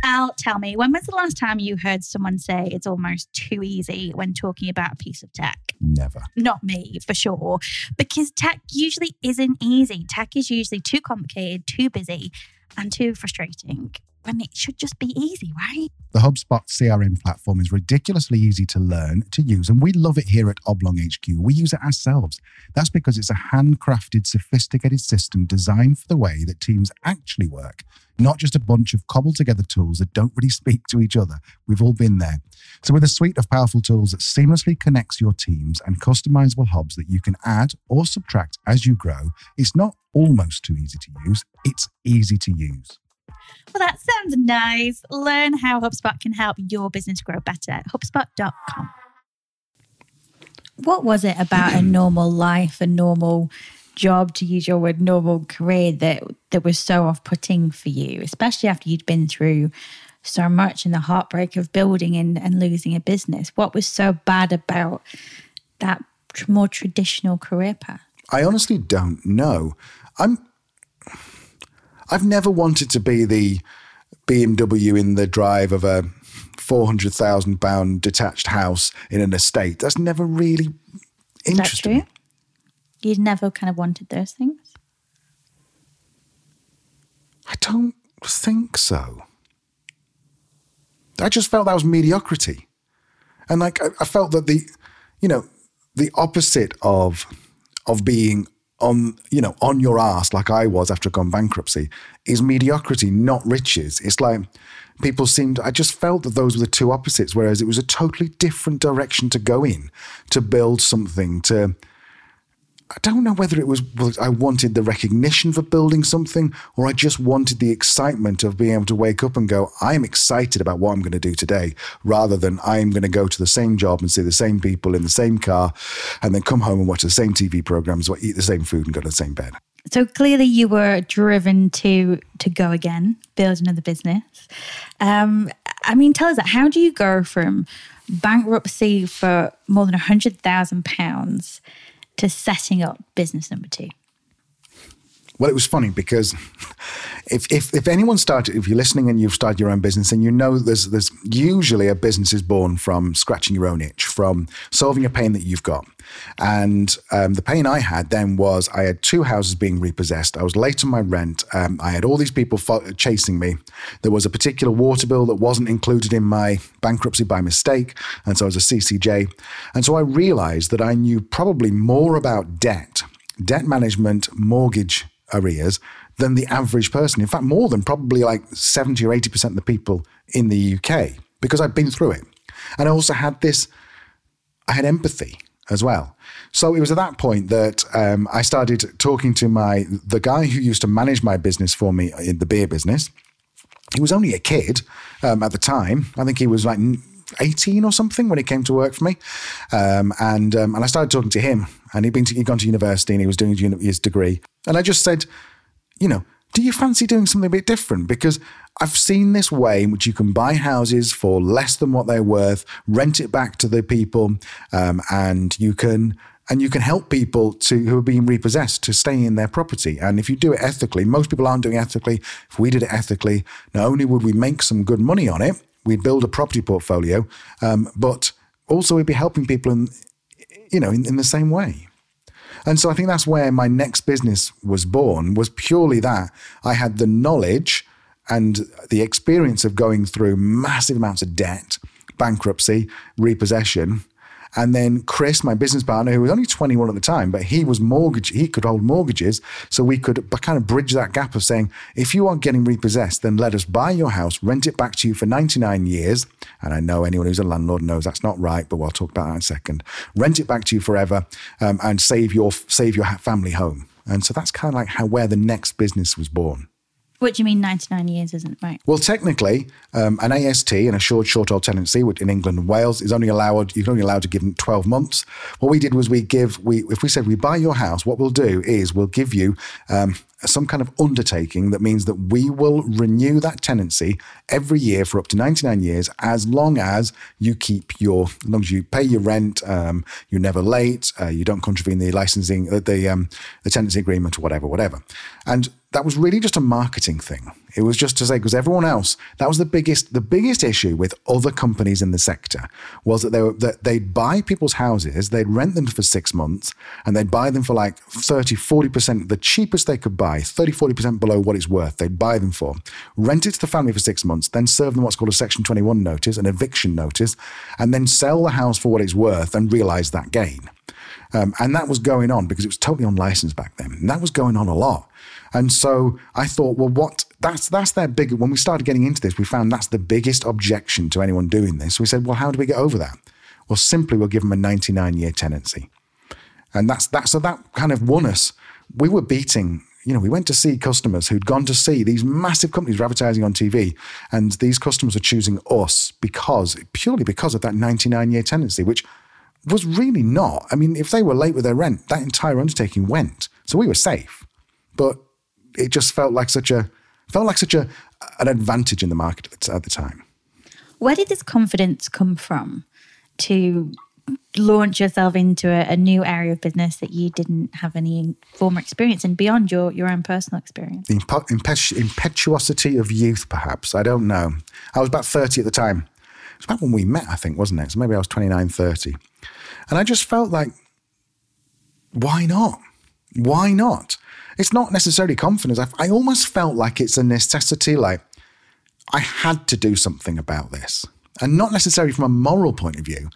Al, tell me, when was the last time you heard someone say it's almost too easy when talking about a piece of tech? Never. Not me, for sure. Because tech usually isn't easy. Tech is usually too complicated, too busy, and too frustrating. And it should just be easy, right? The HubSpot CRM platform is ridiculously easy to learn, to use, and we love it here at Oblong HQ. We use it ourselves. That's because it's a handcrafted, sophisticated system designed for the way that teams actually work, not just a bunch of cobbled-together tools that don't really speak to each other. We've all been there. So with a suite of powerful tools that seamlessly connects your teams and customizable hubs that you can add or subtract as you grow, it's not almost too easy to use, it's easy to use. Well, that sounds nice. Learn how HubSpot can help your business grow better at HubSpot.com. What was it about a normal life, a normal job, to use your word, normal career that was so off-putting for you, especially after you'd been through so much and the heartbreak of building and losing a business? What was so bad about that more traditional career path? I honestly don't know. I've never wanted to be the BMW in the drive of a £400,000 detached house in an estate. That's never really interesting. Is that true? You'd never kind of wanted those things? I don't think so. I just felt that was mediocrity. And like, I felt that the opposite of being on your ass like I was after I'd gone bankruptcy is mediocrity, not riches. It's like I just felt that those were the two opposites, whereas it was a totally different direction to go in, to build something, I don't know whether it was I wanted the recognition for building something or I just wanted the excitement of being able to wake up and go, I'm excited about what I'm going to do today, rather than I'm going to go to the same job and see the same people in the same car and then come home and watch the same TV programs or eat the same food and go to the same bed. So clearly you were driven to go again, build another business. Tell us that. How do you go from bankruptcy for more than £100,000 to setting up business number 2? Well, it was funny because if anyone started, if you're listening and you've started your own business and you know there's usually a business is born from scratching your own itch, from solving a pain that you've got. And the pain I had then was I had 2 houses being repossessed. I was late on my rent. I had all these people chasing me. There was a particular water bill that wasn't included in my bankruptcy by mistake. And so I was a CCJ. And so I realized that I knew probably more about debt management, mortgage arrears than the average person. In fact, more than probably like 70 or 80% of the people in the UK, because I'd been through it. And I also had I had empathy as well. So it was at that point that I started talking to the guy who used to manage my business for me in the beer business. He was only a kid at the time. I think he was like 18 or something when he came to work for me. And I started talking to him, and he'd gone to university and he was doing his degree. And I just said, do you fancy doing something a bit different? Because I've seen this way in which you can buy houses for less than what they're worth, rent it back to the people, and you can help people who are being repossessed to stay in their property. And if you do it ethically, most people aren't doing it ethically. If we did it ethically, not only would we make some good money on it, we'd build a property portfolio, but also we'd be helping people in the same way. And so I think that's where my next business was born, was purely that I had the knowledge and the experience of going through massive amounts of debt, bankruptcy, repossession, And then Chris, my business partner, who was only 21 at the time, but he was he could hold mortgages. So we could kind of bridge that gap of saying, if you are getting repossessed, then let us buy your house, rent it back to you for 99 years. And I know anyone who's a landlord knows that's not right, but we'll talk about that in a second. Rent it back to you forever, and save your family home. And so that's kind of like where the next business was born. What do you mean 99 years isn't right? Well, technically, an AST, an assured short-hold tenancy, which in England and Wales is only allowed, you're only allowed to give them 12 months. What we did was if we said we buy your house, what we'll do is we'll give you some kind of undertaking that means that we will renew that tenancy every year for up to 99 years, as long as you you pay your rent, you're never late, you don't contravene the licensing, the tenancy agreement or whatever. And that was really just a marketing thing. It was just to say, because everyone else, that was the biggest issue with other companies in the sector, was that they'd buy people's houses, they'd rent them for 6 months, and they'd buy them for like 30, 40%, the cheapest they could buy, 30, 40% below what it's worth, they'd buy them for, rent it to the family for 6 months, then serve them what's called a Section 21 notice, an eviction notice, and then sell the house for what it's worth and realize that gain. And that was going on because it was totally unlicensed back then. And that was going on a lot. And so I thought, well, that's their big, when we started getting into this, we found that's the biggest objection to anyone doing this. So we said, well, how do we get over that? Well, simply we'll give them a 99-year tenancy. And so that kind of won us. We were beating, we went to see customers who'd gone to see these massive companies were advertising on TV, and these customers are choosing us purely because of that 99-year tenancy, which was really not. I mean, if they were late with their rent, that entire undertaking went. So we were safe, but it just felt like such an advantage in the market at the time. Where did this confidence come from to launch yourself into a new area of business that you didn't have any former experience in beyond your own personal experience? The impetuosity of youth, perhaps. I don't know. I was about 30 at the time. It was about when we met, I think, wasn't it? So maybe I was 29, 30. And I just felt like, why not? Why not? It's not necessarily confidence. I almost felt like it's a necessity, like I had to do something about this. And not necessarily from a moral point of view,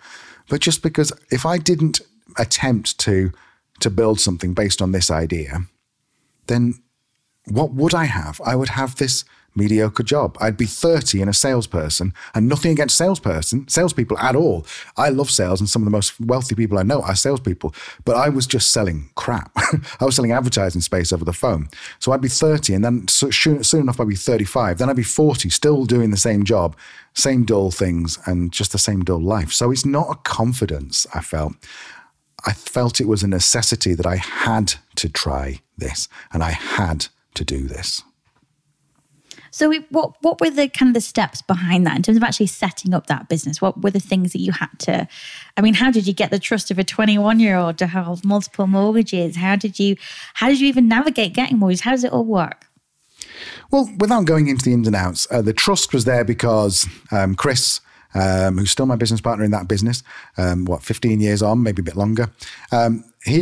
but just because if I didn't attempt to build something based on this idea, then what would I have? I would have this mediocre job. I'd be 30 and a salesperson, and nothing against salespeople at all. I love sales, and some of the most wealthy people I know are salespeople, but I was just selling crap. I was selling advertising space over the phone. So I'd be 30, and then soon enough I'd be 35. Then I'd be 40, still doing the same job, same dull things, and just the same dull life. So it's not a confidence I felt. I felt it was a necessity that I had to try this, and I had to do this. So what were the kind of the steps behind that in terms of actually setting up that business? What were the things that you had to, I mean, how did you get the trust of a 21-year-old to have multiple mortgages? How did you even navigate getting mortgages? How does it all work? Well, without going into the ins and outs, the trust was there because Chris, who's still my business partner in that business, 15 years on, maybe a bit longer, he'd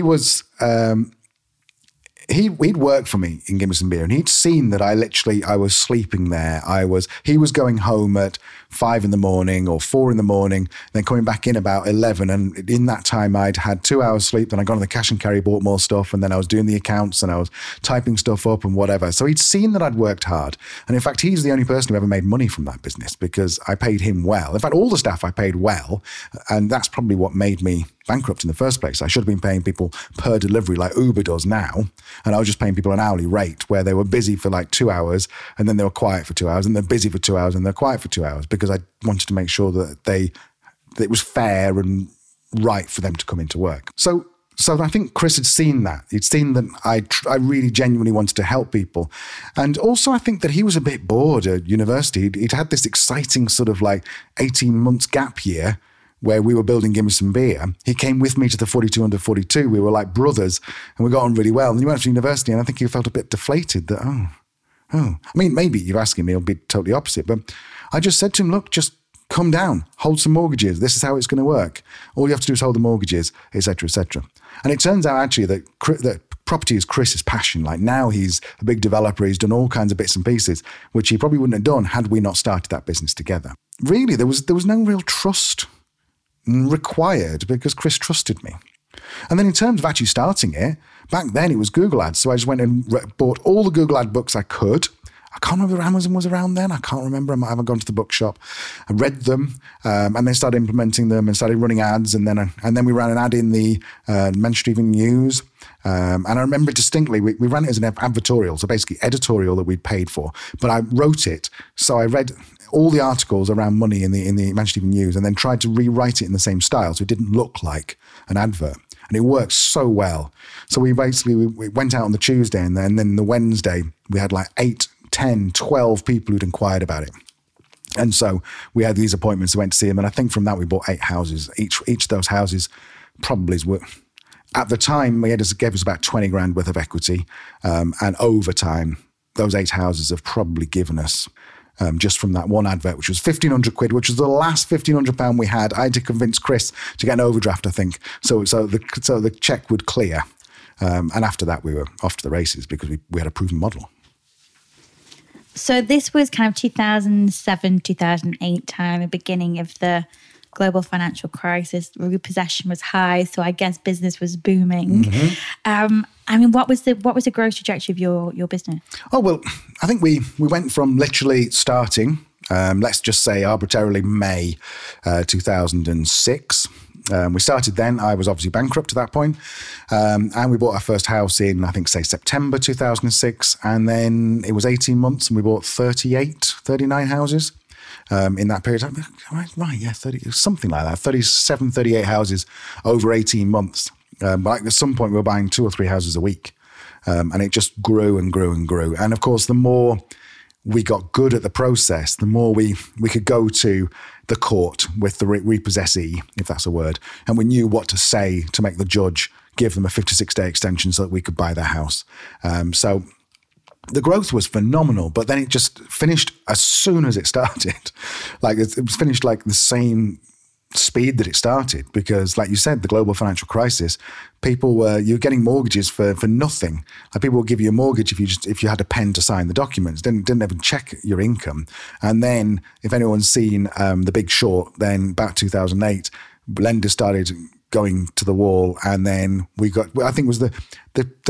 worked for me in Gimme Some Beer, and he'd seen that I was sleeping there. He was going home at 5 in the morning or 4 in the morning, then coming back in about 11. And in that time, I'd had 2 hours sleep. Then I got on the cash and carry, bought more stuff. And then I was doing the accounts and I was typing stuff up and whatever. So he'd seen that I'd worked hard. And in fact, he's the only person who ever made money from that business because I paid him well. In fact, all the staff I paid well. And that's probably what made me bankrupt in the first place. I should have been paying people per delivery like Uber does now. And I was just paying people an hourly rate where they were busy for like 2 hours and then they were quiet for 2 hours and they're busy for 2 hours and they're quiet for 2 hours because I wanted to make sure that it was fair and right for them to come into work. So I think Chris had seen that. He'd seen that I really genuinely wanted to help people. And also I think that he was a bit bored at university. He'd had this exciting sort of like 18 months gap year where we were building Gimme Some Beer. He came with me to the 42 under 42. We were like brothers and we got on really well. And he went to university and I think he felt a bit deflated that, I mean, maybe you're asking me, it'll be totally opposite. But I just said to him, look, just come down, hold some mortgages. This is how it's going to work. All you have to do is hold the mortgages, et cetera, et cetera. And it turns out actually that property is Chris's passion. Like now he's a big developer. He's done all kinds of bits and pieces, which he probably wouldn't have done had we not started that business together. Really, there was no real trust required because Chris trusted me. And then in terms of actually starting it, back then it was Google Ads. So I just went and bought all the Google ad books I could. I can't remember if Amazon was around then. I can't remember. I might have gone to the bookshop. I read them and then started implementing them and started running ads. And then we ran an ad in the Manchester Evening News. And I remember distinctly, we ran it as an advertorial, so basically editorial that we'd paid for. But I wrote it. So I read all the articles around money in the Manchester Evening News and then tried to rewrite it in the same style so it didn't look like an advert. And it worked so well. So we went out on the Tuesday and then the Wednesday, we had like 8, 10, 12 people who'd inquired about it. And so we had these appointments, we went to see them. And I think from that, we bought 8 houses. Each of those houses probably were, at the time, they gave us about 20 grand worth of equity. And over time, those 8 houses have probably given us, just from that one advert, which was 1,500 quid, which was the last 1,500 pound we had. I had to convince Chris to get an overdraft, I think. So the check would clear. And after that, we were off to the races because we had a proven model. So this was kind of 2007, 2008 time, the beginning of the global financial crisis. Repossession was high, so I guess business was booming. Mm-hmm. What was the growth trajectory of your business? Oh, well, I think we went from literally starting, let's just say arbitrarily May 2006. We started then. I was obviously bankrupt at that point. And we bought our first house in, I think, say September 2006. And then it was 18 months and we bought 39 houses in that period. Right, yeah, 30, something like that. 37, 38 houses over 18 months. But at some point we were buying 2 or 3 houses a week. And it just grew and grew and grew. And of course, the more we got good at the process, the more we could go to the court with the repossessee, if that's a word, and we knew what to say to make the judge give them a 56-day extension so that we could buy their house. So the growth was phenomenal, but then it just finished as soon as it started. Like it was finished like the same speed that it started because, like you said, the global financial crisis, you're getting mortgages for nothing. Like people will give you a mortgage if you had a pen to sign the documents, didn't even check your income. And then if anyone's seen The Big Short, then back 2008, lenders started going to the wall. And then we got, I think was the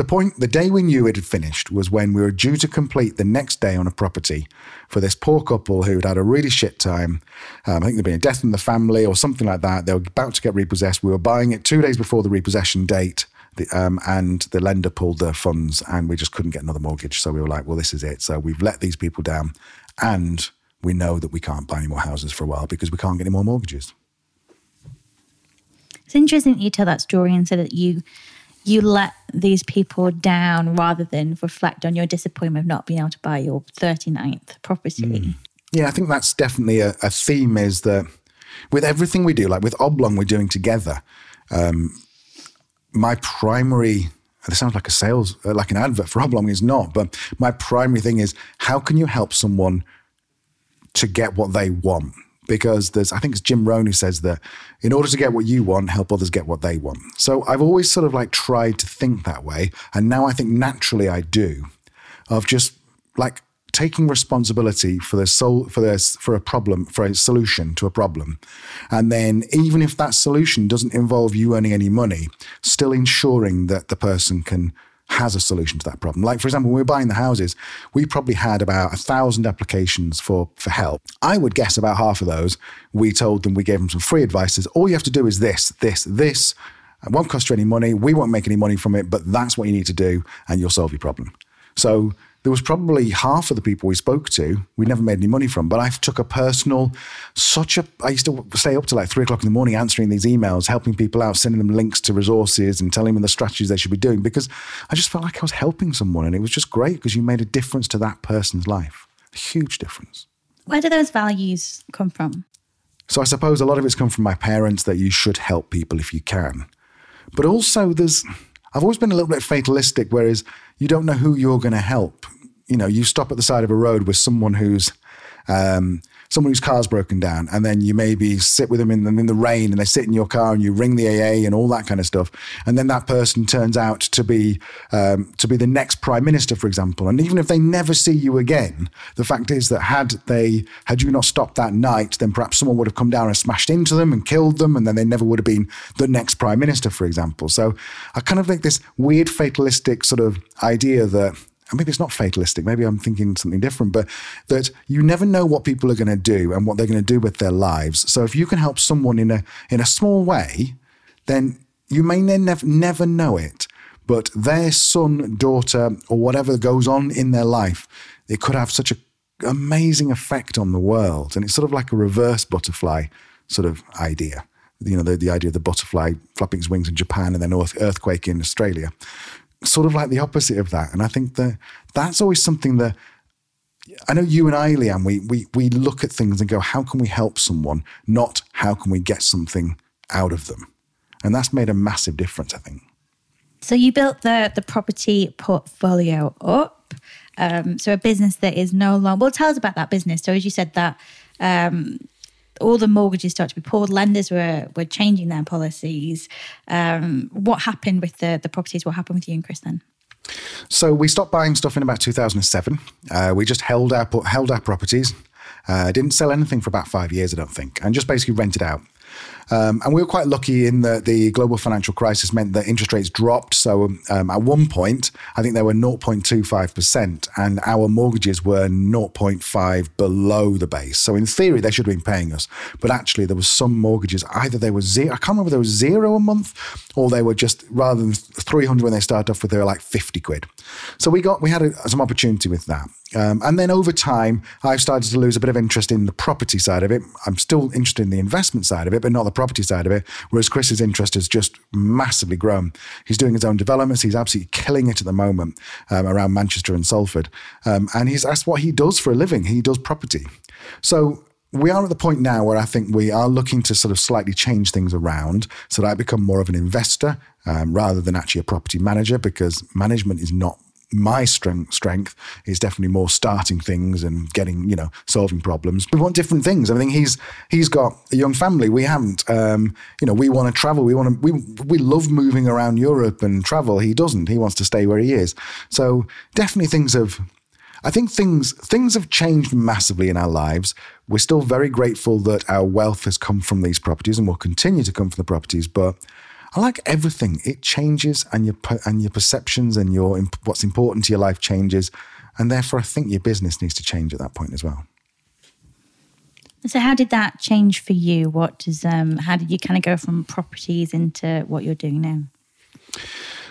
point, the day we knew it had finished was when we were due to complete the next day on a property for this poor couple who'd had a really shit time. I think there'd been a death in the family or something like that. They were about to get repossessed. We were buying it 2 days before the repossession date. And the lender pulled their funds and we just couldn't get another mortgage. So we were like, well, this is it. So we've let these people down and we know that we can't buy any more houses for a while because we can't get any more mortgages. It's interesting that you tell that story and say that you let these people down rather than reflect on your disappointment of not being able to buy your 39th property. Mm. Yeah, I think that's definitely a theme is that with everything we do, like with Oblong we're doing together, my primary, this sounds like a sales, like an advert for Oblong, is not, but my primary thing is how can you help someone to get what they want? Because I think it's Jim Rohn who says that in order to get what you want, help others get what they want. So I've always sort of like tried to think that way. And now I think naturally I do, of just like taking responsibility for a solution to a problem. And then even if that solution doesn't involve you earning any money, still ensuring that the person has a solution to that problem. Like, for example, when we were buying the houses, we probably had about 1,000 applications for help. I would guess about half of those, we gave them some free advice. Says, all you have to do is this, this, this. It won't cost you any money. We won't make any money from it, but that's what you need to do and you'll solve your problem. So there was probably half of the people we spoke to, we never made any money from, but I took a personal, I used to stay up to like 3:00 in the morning answering these emails, helping people out, sending them links to resources and telling them the strategies they should be doing because I just felt like I was helping someone and it was just great because you made a difference to that person's life, a huge difference. Where do those values come from? So I suppose a lot of it's come from my parents that you should help people if you can. But also I've always been a little bit fatalistic, whereas you don't know who you're going to help. You know, you stop at the side of a road with someone who's someone whose car's broken down, and then you maybe sit with them in the rain and they sit in your car and you ring the AA and all that kind of stuff. And then that person turns out to be the next prime minister, for example. And even if they never see you again, the fact is that had you not stopped that night, then perhaps someone would have come down and smashed into them and killed them. And then they never would have been the next prime minister, for example. So I kind of like this weird fatalistic sort of idea that, and maybe it's not fatalistic, maybe I'm thinking something different, but that you never know what people are going to do and what they're going to do with their lives. So if you can help someone in a small way, then you may never know it, but their son, daughter, or whatever goes on in their life, it could have such an amazing effect on the world. And it's sort of like a reverse butterfly sort of idea. You know, the idea of the butterfly flapping its wings in Japan and then earthquake in Australia. Sort of like the opposite of that. And I think that that's always something that, I know you and I, Leanne, we look at things and go, how can we help someone? Not how can we get something out of them? And that's made a massive difference, I think. So you built the property portfolio up. So a business that is no longer, well, tell us about that business. So as you said that, all the mortgages started to be pulled. Lenders were changing their policies. What happened with the properties? What happened with you and Chris then? So we stopped buying stuff in about 2007. We just held our properties. Didn't sell anything for about 5 years, I don't think, and just basically rented out. And we were quite lucky in that the global financial crisis meant that interest rates dropped. So at one point, I think they were 0.25%, and our mortgages were 0.5 below the base. So in theory, they should have been paying us. But actually, there was some mortgages, either they were zero, I can't remember if they were $0 a month, or they were just, rather than 300 when they started off with, they were like 50 quid. So we had some opportunity with that. And then over time, I've started to lose a bit of interest in the property side of it. I'm still interested in the investment side of it, but not the property side of it. Whereas Chris's interest has just massively grown. He's doing his own developments. He's absolutely killing it at the moment around Manchester and Salford. And that's what he does for a living. He does property. So we are at the point now where I think we are looking to sort of slightly change things around so that I become more of an investor rather than actually a property manager, because management is not my strength is definitely more starting things and getting, solving problems. We want different things. I think he's got a young family. We haven't. We want to travel. We love moving around Europe and travel. He doesn't. He wants to stay where he is. So definitely things have changed massively in our lives. We're still very grateful that our wealth has come from these properties and will continue to come from the properties, but I like everything. It changes, and your perceptions and your what's important to your life changes. And therefore, I think your business needs to change at that point as well. So how did that change for you? How did you kind of go from properties into what you're doing now?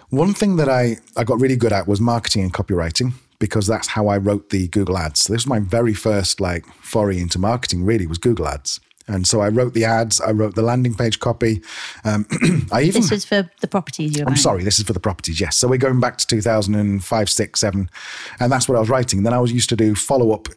One thing that I got really good at was marketing and copywriting, because that's how I wrote the Google ads. So this was my very first foray into marketing, really, was Google ads. And so I wrote the ads, I wrote the landing page copy. This was for the properties you were buying. I'm sorry, this is for the properties, yes. So we're going back to 2005, 6, 7, and that's what I was writing. Then I was used to do follow-up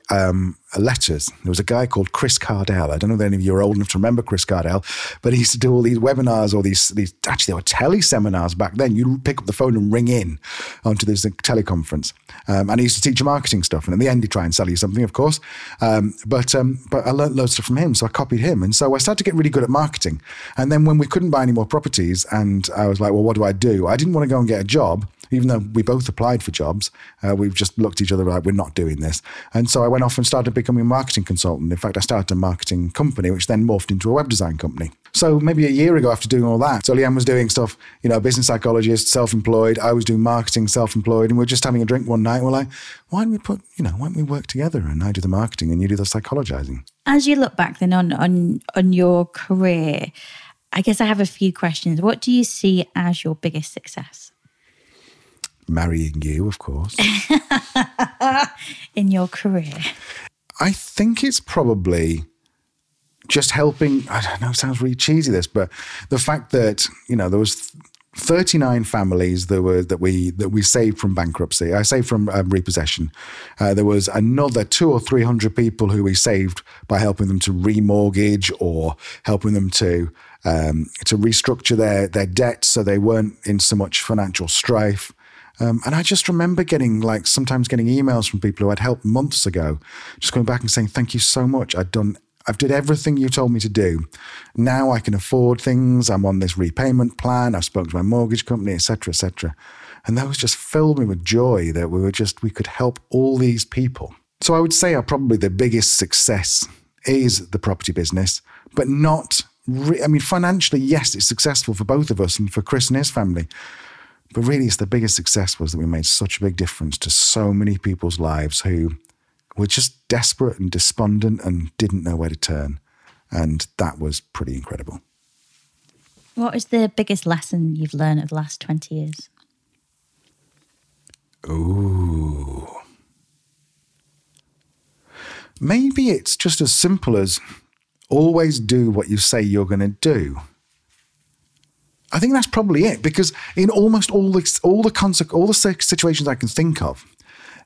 letters. There was a guy called Chris Cardell. I don't know if any of you are old enough to remember Chris Cardell, but he used to do all these webinars or these actually they were teleseminars back then. You'd pick up the phone and ring in onto this teleconference. And he used to teach you marketing stuff. And in the end, he'd try and sell you something, of course. But I learned loads of stuff from him, so I copied him. And so I started to get really good at marketing. And then when we couldn't buy any more properties and I was like, well, what do? I didn't want to go and get a job, even though we both applied for jobs. We've just looked at each other like, we're not doing this. And so I went off and started becoming a marketing consultant. In fact, I started a marketing company, which then morphed into a web design company. So maybe a year ago after doing all that, so Leanne was doing stuff, business psychologist, self-employed. I was doing marketing, self-employed. And we were just having a drink one night. And we're like, why don't we work together? And I do the marketing and you do the psychologizing. As you look back then on your career, I guess I have a few questions. What do you see as your biggest success? Marrying you, of course. In your career. I think it's probably just helping, I don't know, it sounds really cheesy this, but the fact that, there was 39 families that we saved from bankruptcy. I saved from repossession. There was another 200 or 300 people who we saved by helping them to remortgage or helping them to restructure their debt so they weren't in so much financial strife. And I just remember sometimes getting emails from people who I'd helped months ago, just going back and saying, thank you so much. I've did everything you told me to do. Now I can afford things. I'm on this repayment plan. I've spoken to my mortgage company, et cetera, et cetera. And that was just filled me with joy that we could help all these people. So I would say our probably the biggest success is the property business, but not, financially, yes, it's successful for both of us and for Chris and his family. But really, it's the biggest success was that we made such a big difference to so many people's lives who were just desperate and despondent and didn't know where to turn. And that was pretty incredible. What is the biggest lesson you've learned of the last 20 years? Ooh. Maybe it's just as simple as always do what you say you're going to do. I think that's probably it, because in almost all the situations I can think of,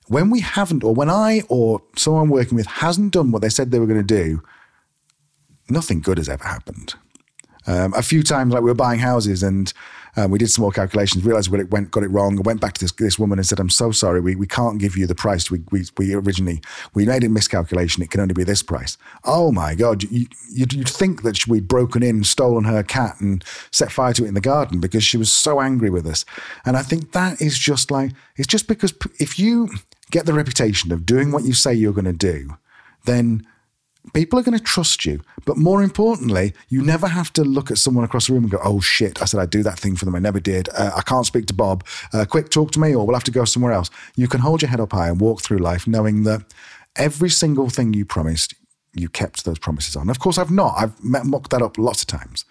when we haven't, or when I or someone I'm working with hasn't done what they said they were going to do, nothing good has ever happened. A few times, we were buying houses and we did some more calculations, realized what it got it wrong, and went back to this woman and said, I'm so sorry, we can't give you the price we originally, we made a miscalculation, it can only be this price. Oh my God, you'd think that we'd broken in, stolen her cat and set fire to it in the garden because she was so angry with us. And I think that is just it's just because if you get the reputation of doing what you say you're going to do, then people are going to trust you. But more importantly, you never have to look at someone across the room and go, oh shit, I said I'd do that thing for them, I never did. I can't speak to Bob. Quick, talk to me or we'll have to go somewhere else. You can hold your head up high and walk through life knowing that every single thing you promised, you kept those promises on. Of course, I've mucked that up lots of times.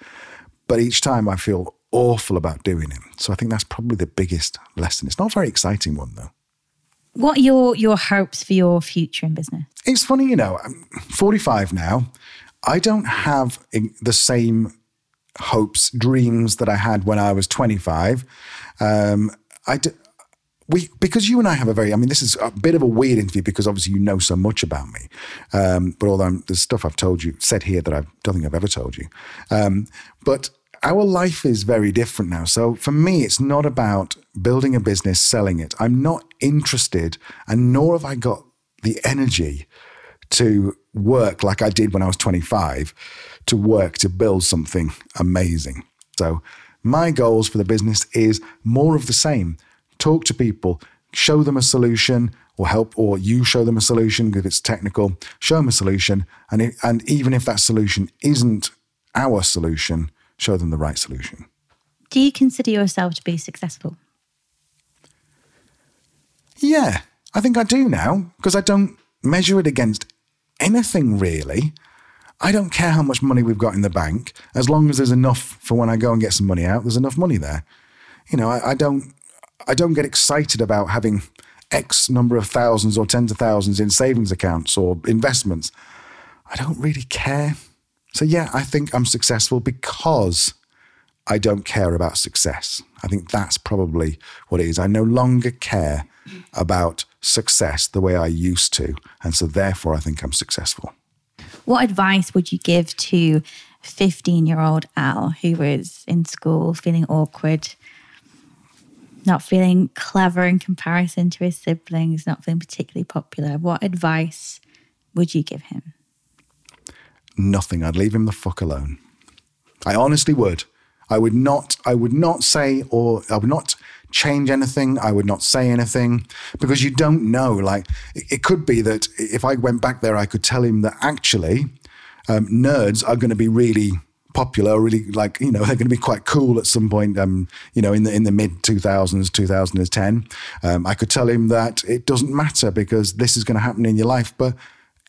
But each time I feel awful about doing it. So I think that's probably the biggest lesson. It's not a very exciting one though. What are your hopes for your future in business? It's funny, I'm 45 now. I don't have the same hopes, dreams that I had when I was 25. Because you and I have this is a bit of a weird interview because obviously you know so much about me. But although there's stuff I've said here that I don't think I've ever told you. But our life is very different now. So for me, it's not about building a business, selling it. I'm not interested, and nor have I got the energy to work like I did when I was 25, to work to build something amazing. So my goals for the business is more of the same. Talk to people, show them a solution, or you show them a solution if it's technical, show them a solution. And even if that solution isn't our solution, show them the right solution. Do you consider yourself to be successful? Yeah. I think I do now because I don't measure it against anything really. I don't care how much money we've got in the bank. As long as there's enough for when I go and get some money out, there's enough money there. I don't get excited about having X number of thousands or tens of thousands in savings accounts or investments. I don't really care. So yeah, I think I'm successful because I don't care about success. I think that's probably what it is. I no longer care about success the way I used to. And so therefore I think I'm successful. What advice would you give to 15-year-old Al who was in school feeling awkward, not feeling clever in comparison to his siblings, not feeling particularly popular? What advice would you give him? Nothing. I'd leave him the fuck alone. I honestly would. I would not change anything. I would not say anything because you don't know. It could be that if I went back there, I could tell him that actually nerds are going to be really popular, really they're going to be quite cool at some point, in the mid 2000s, 2010. I could tell him that it doesn't matter because this is going to happen in your life. But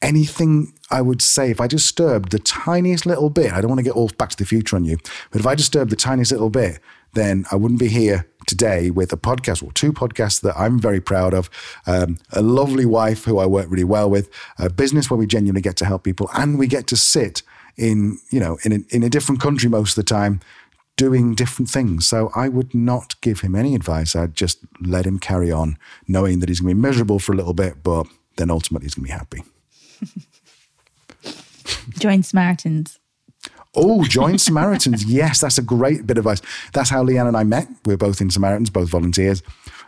anything I would say, if I disturbed the tiniest little bit, I don't want to get all Back to the Future on you, but if I disturbed the tiniest little bit, then I wouldn't be here today with a podcast or two podcasts that I'm very proud of, a lovely wife who I work really well with, a business where we genuinely get to help people, and we get to sit in a different country most of the time doing different things. So I would not give him any advice. I'd just let him carry on knowing that he's going to be miserable for a little bit, but then ultimately he's going to be happy. Join Samaritans. Oh, join Samaritans. Yes, that's a great bit of advice. That's how Leanne and I met. We're both in Samaritans, both volunteers.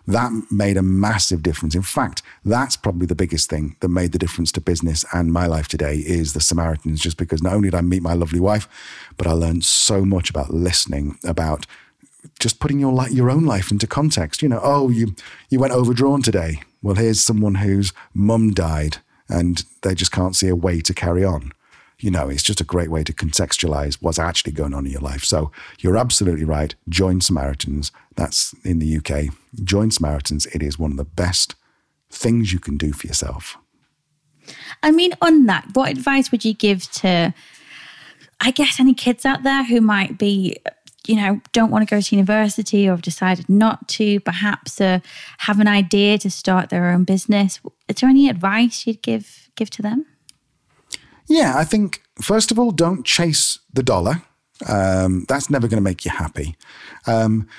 that made a massive difference. In fact, that's probably the biggest thing that made the difference to business and my life today is the Samaritans, just because not only did I meet my lovely wife, but I learned so much about listening, about just putting your own life into context. You know, oh, you went overdrawn today. Well, here's someone whose mum died and they just can't see a way to carry on. You know, it's just a great way to contextualize what's actually going on in your life. So you're absolutely right. Join Samaritans. That's in the UK. Join Samaritans. It is one of the best things you can do for yourself. I mean, on that, what advice would you give to, I guess, any kids out there who might be, you know, don't want to go to university or have decided not to, perhaps have an idea to start their own business? Is there any advice you'd give to them? Yeah, I think, first of all, don't chase the dollar. That's never going to make you happy.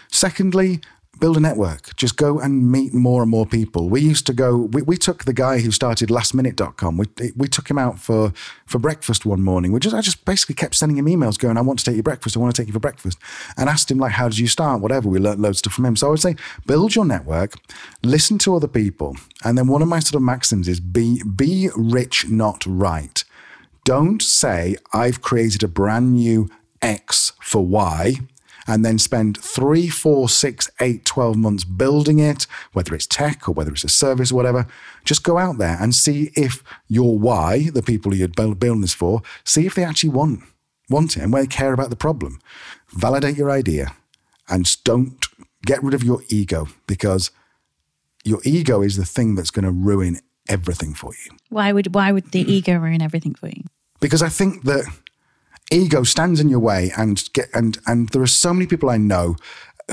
Secondly, build a network. Just go and meet more and more people. We used to go, we took the guy who started lastminute.com. We took him out for breakfast one morning. I just basically kept sending him emails going, I want to take you breakfast. I want to take you for breakfast. And asked him, like, how did you start? Whatever. We learned loads of stuff from him. So I would say, build your network, listen to other people. And then one of my sort of maxims is be rich, not right. Don't say, I've created a brand new X for Y, and then spend 3, 4, 6, 8, 12 months building it, whether it's tech or whether it's a service or whatever. Just go out there and see if your Y, the people you're building this for, see if they actually want it and where they care about the problem. Validate your idea and don't get rid of your ego, because your ego is the thing that's going to ruin everything for you. Why would the ego ruin everything for you? Because I think that ego stands in your way, and there are so many people I know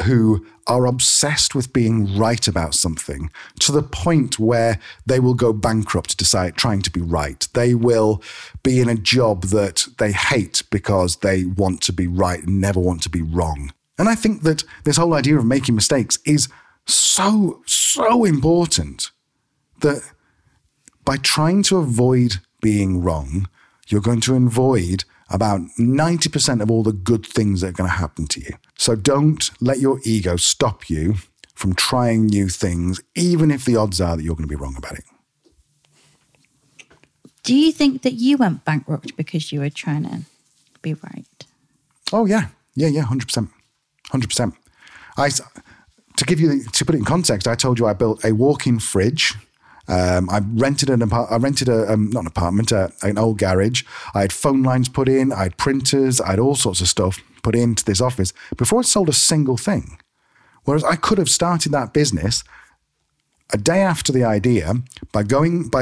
who are obsessed with being right about something to the point where they will go bankrupt trying to be right. They will be in a job that they hate because they want to be right and never want to be wrong. And I think that this whole idea of making mistakes is so, so important, that by trying to avoid being wrong, you're going to avoid about 90% of all the good things that are going to happen to you. So don't let your ego stop you from trying new things, even if the odds are that you're going to be wrong about it. Do you think that you went bankrupt because you were trying to be right? Oh, yeah. Yeah, 100%. 100%. To put it in context, I told you I built a walk-in fridge. I rented an old garage. I had phone lines put in, I had printers, I had all sorts of stuff put into this office before I sold a single thing. Whereas I could have started that business a day after the idea by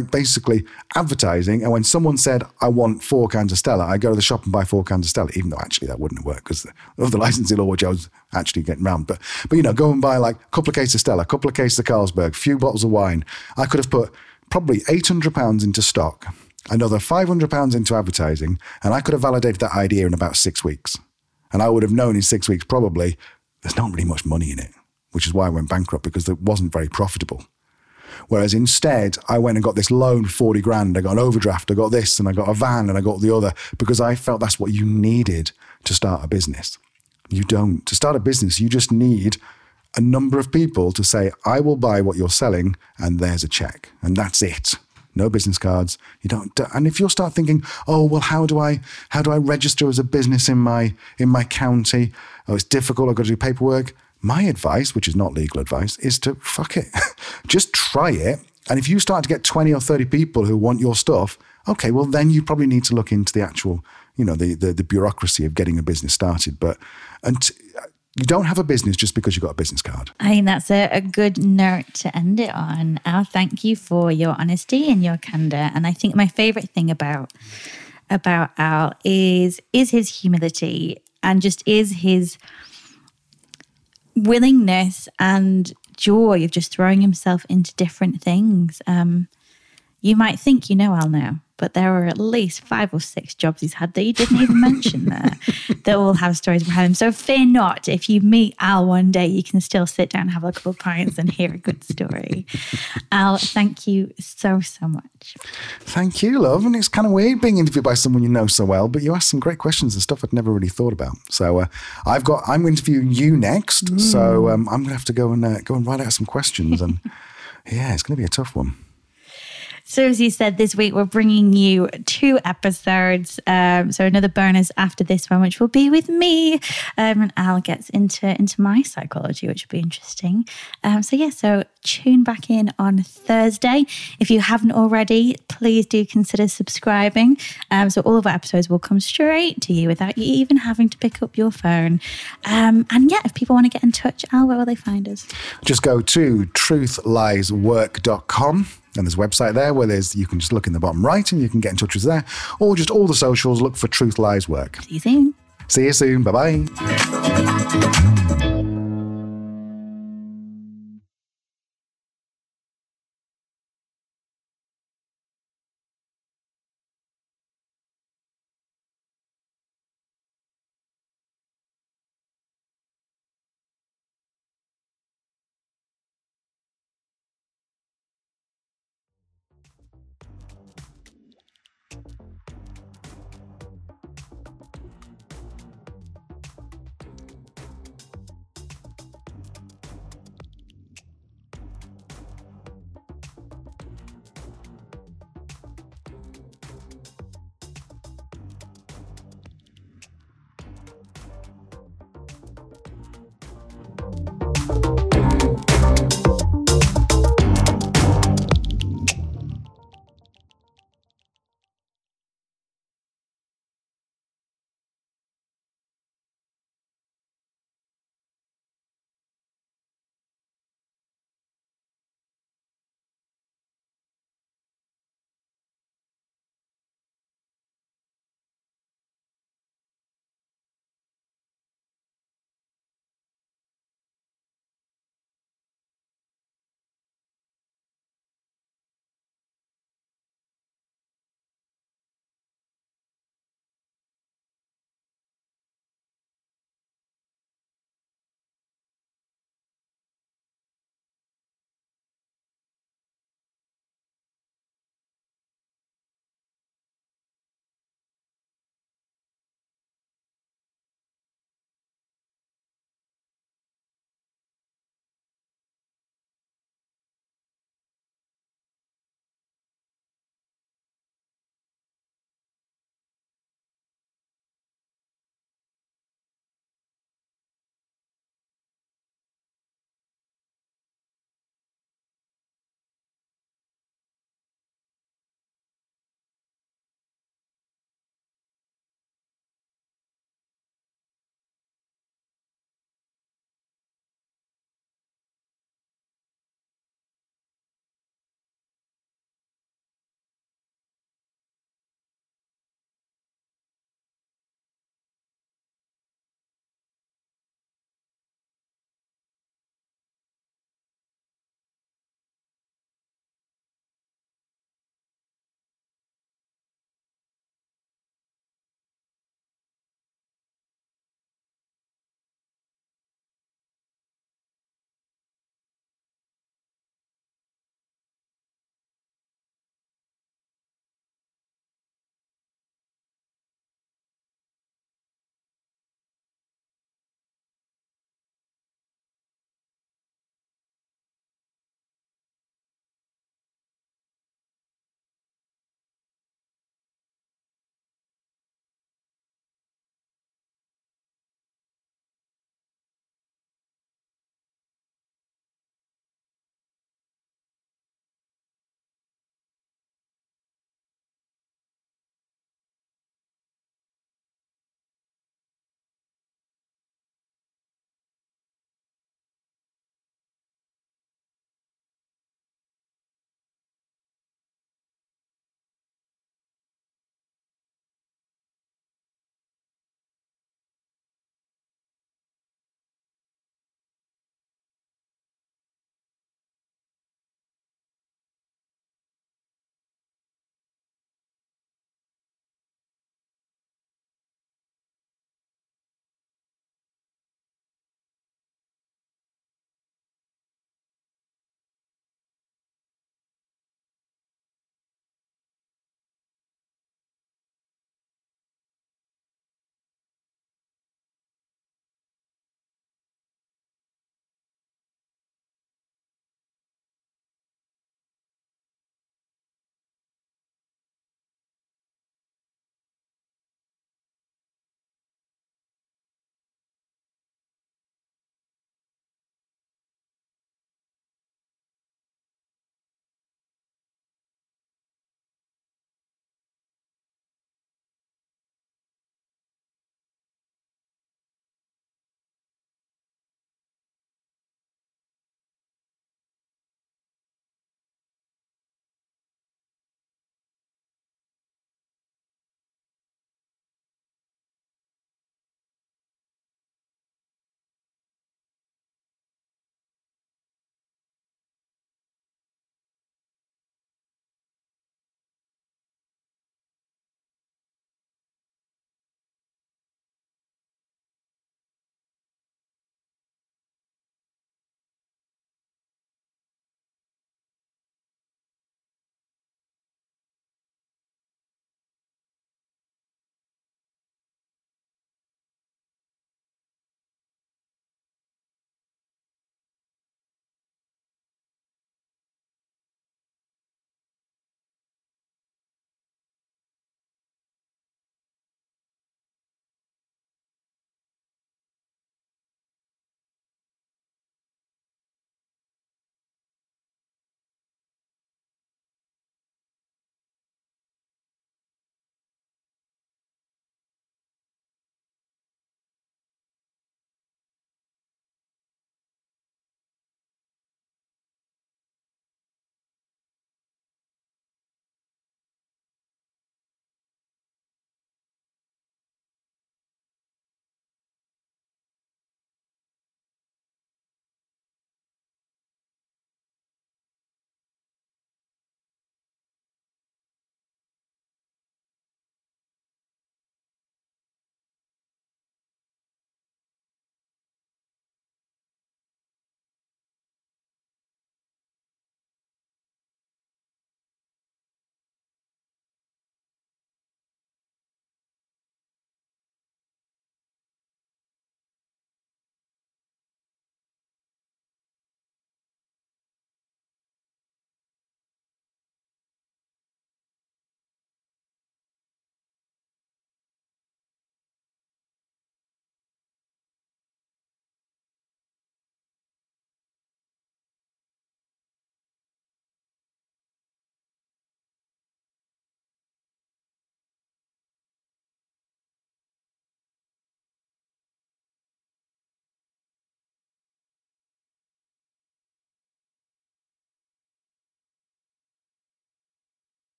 basically advertising. And when someone said, I want 4 cans of Stella, I go to the shop and buy 4 cans of Stella, even though actually that wouldn't work because of the licensing law, which I was actually getting round. But you know, go and buy like a couple of cases of Stella, a couple of cases of Carlsberg, a few bottles of wine. I could have put probably £800 into stock, another £500 into advertising, and I could have validated that idea in about 6 weeks. And I would have known in 6 weeks, probably, there's not really much money in it, which is why I went bankrupt, because it wasn't very profitable. Whereas instead, I went and got this loan, 40 grand, I got an overdraft, I got this, and I got a van, and I got the other, because I felt that's what you needed to start a business. You don't. To start a business, you just need a number of people to say, I will buy what you're selling, and there's a check. And that's it. No business cards. You don't. And if you'll start thinking, oh, well, how do I register as a business in my county? Oh, it's difficult, I've got to do paperwork. My advice, which is not legal advice, is to fuck it. Just try it. And if you start to get 20 or 30 people who want your stuff, okay, well, then you probably need to look into the actual, you know, the bureaucracy of getting a business started. But you don't have a business just because you've got a business card. I mean, that's a good note to end it on. Al, thank you for your honesty and your candor. And I think my favorite thing about Al is his humility and just is his willingness and joy of just throwing himself into different things. You might think you know Al now, but there are at least 5 or 6 jobs he's had that he didn't even mention there that all have stories behind him. So fear not. If you meet Al one day, you can still sit down, have a couple of pints and hear a good story. Al, thank you so, so much. Thank you, love. And it's kind of weird being interviewed by someone you know so well, but you asked some great questions and stuff I'd never really thought about. So I'm interviewing you next. Mm. So I'm going to have to go and write out some questions. And yeah, it's going to be a tough one. So as you said, this week we're bringing you 2 episodes. So another bonus after this one, which will be with me. And Al gets into my psychology, which will be interesting. So tune back in on Thursday. If you haven't already, please do consider subscribing. So all of our episodes will come straight to you without you even having to pick up your phone. If people want to get in touch, Al, where will they find us? Just go to truthlieswork.com. And there's a website there where you can just look in the bottom right and you can get in touch with us there. Or just all the socials, look for Truth Lies Work. See you soon. Bye-bye.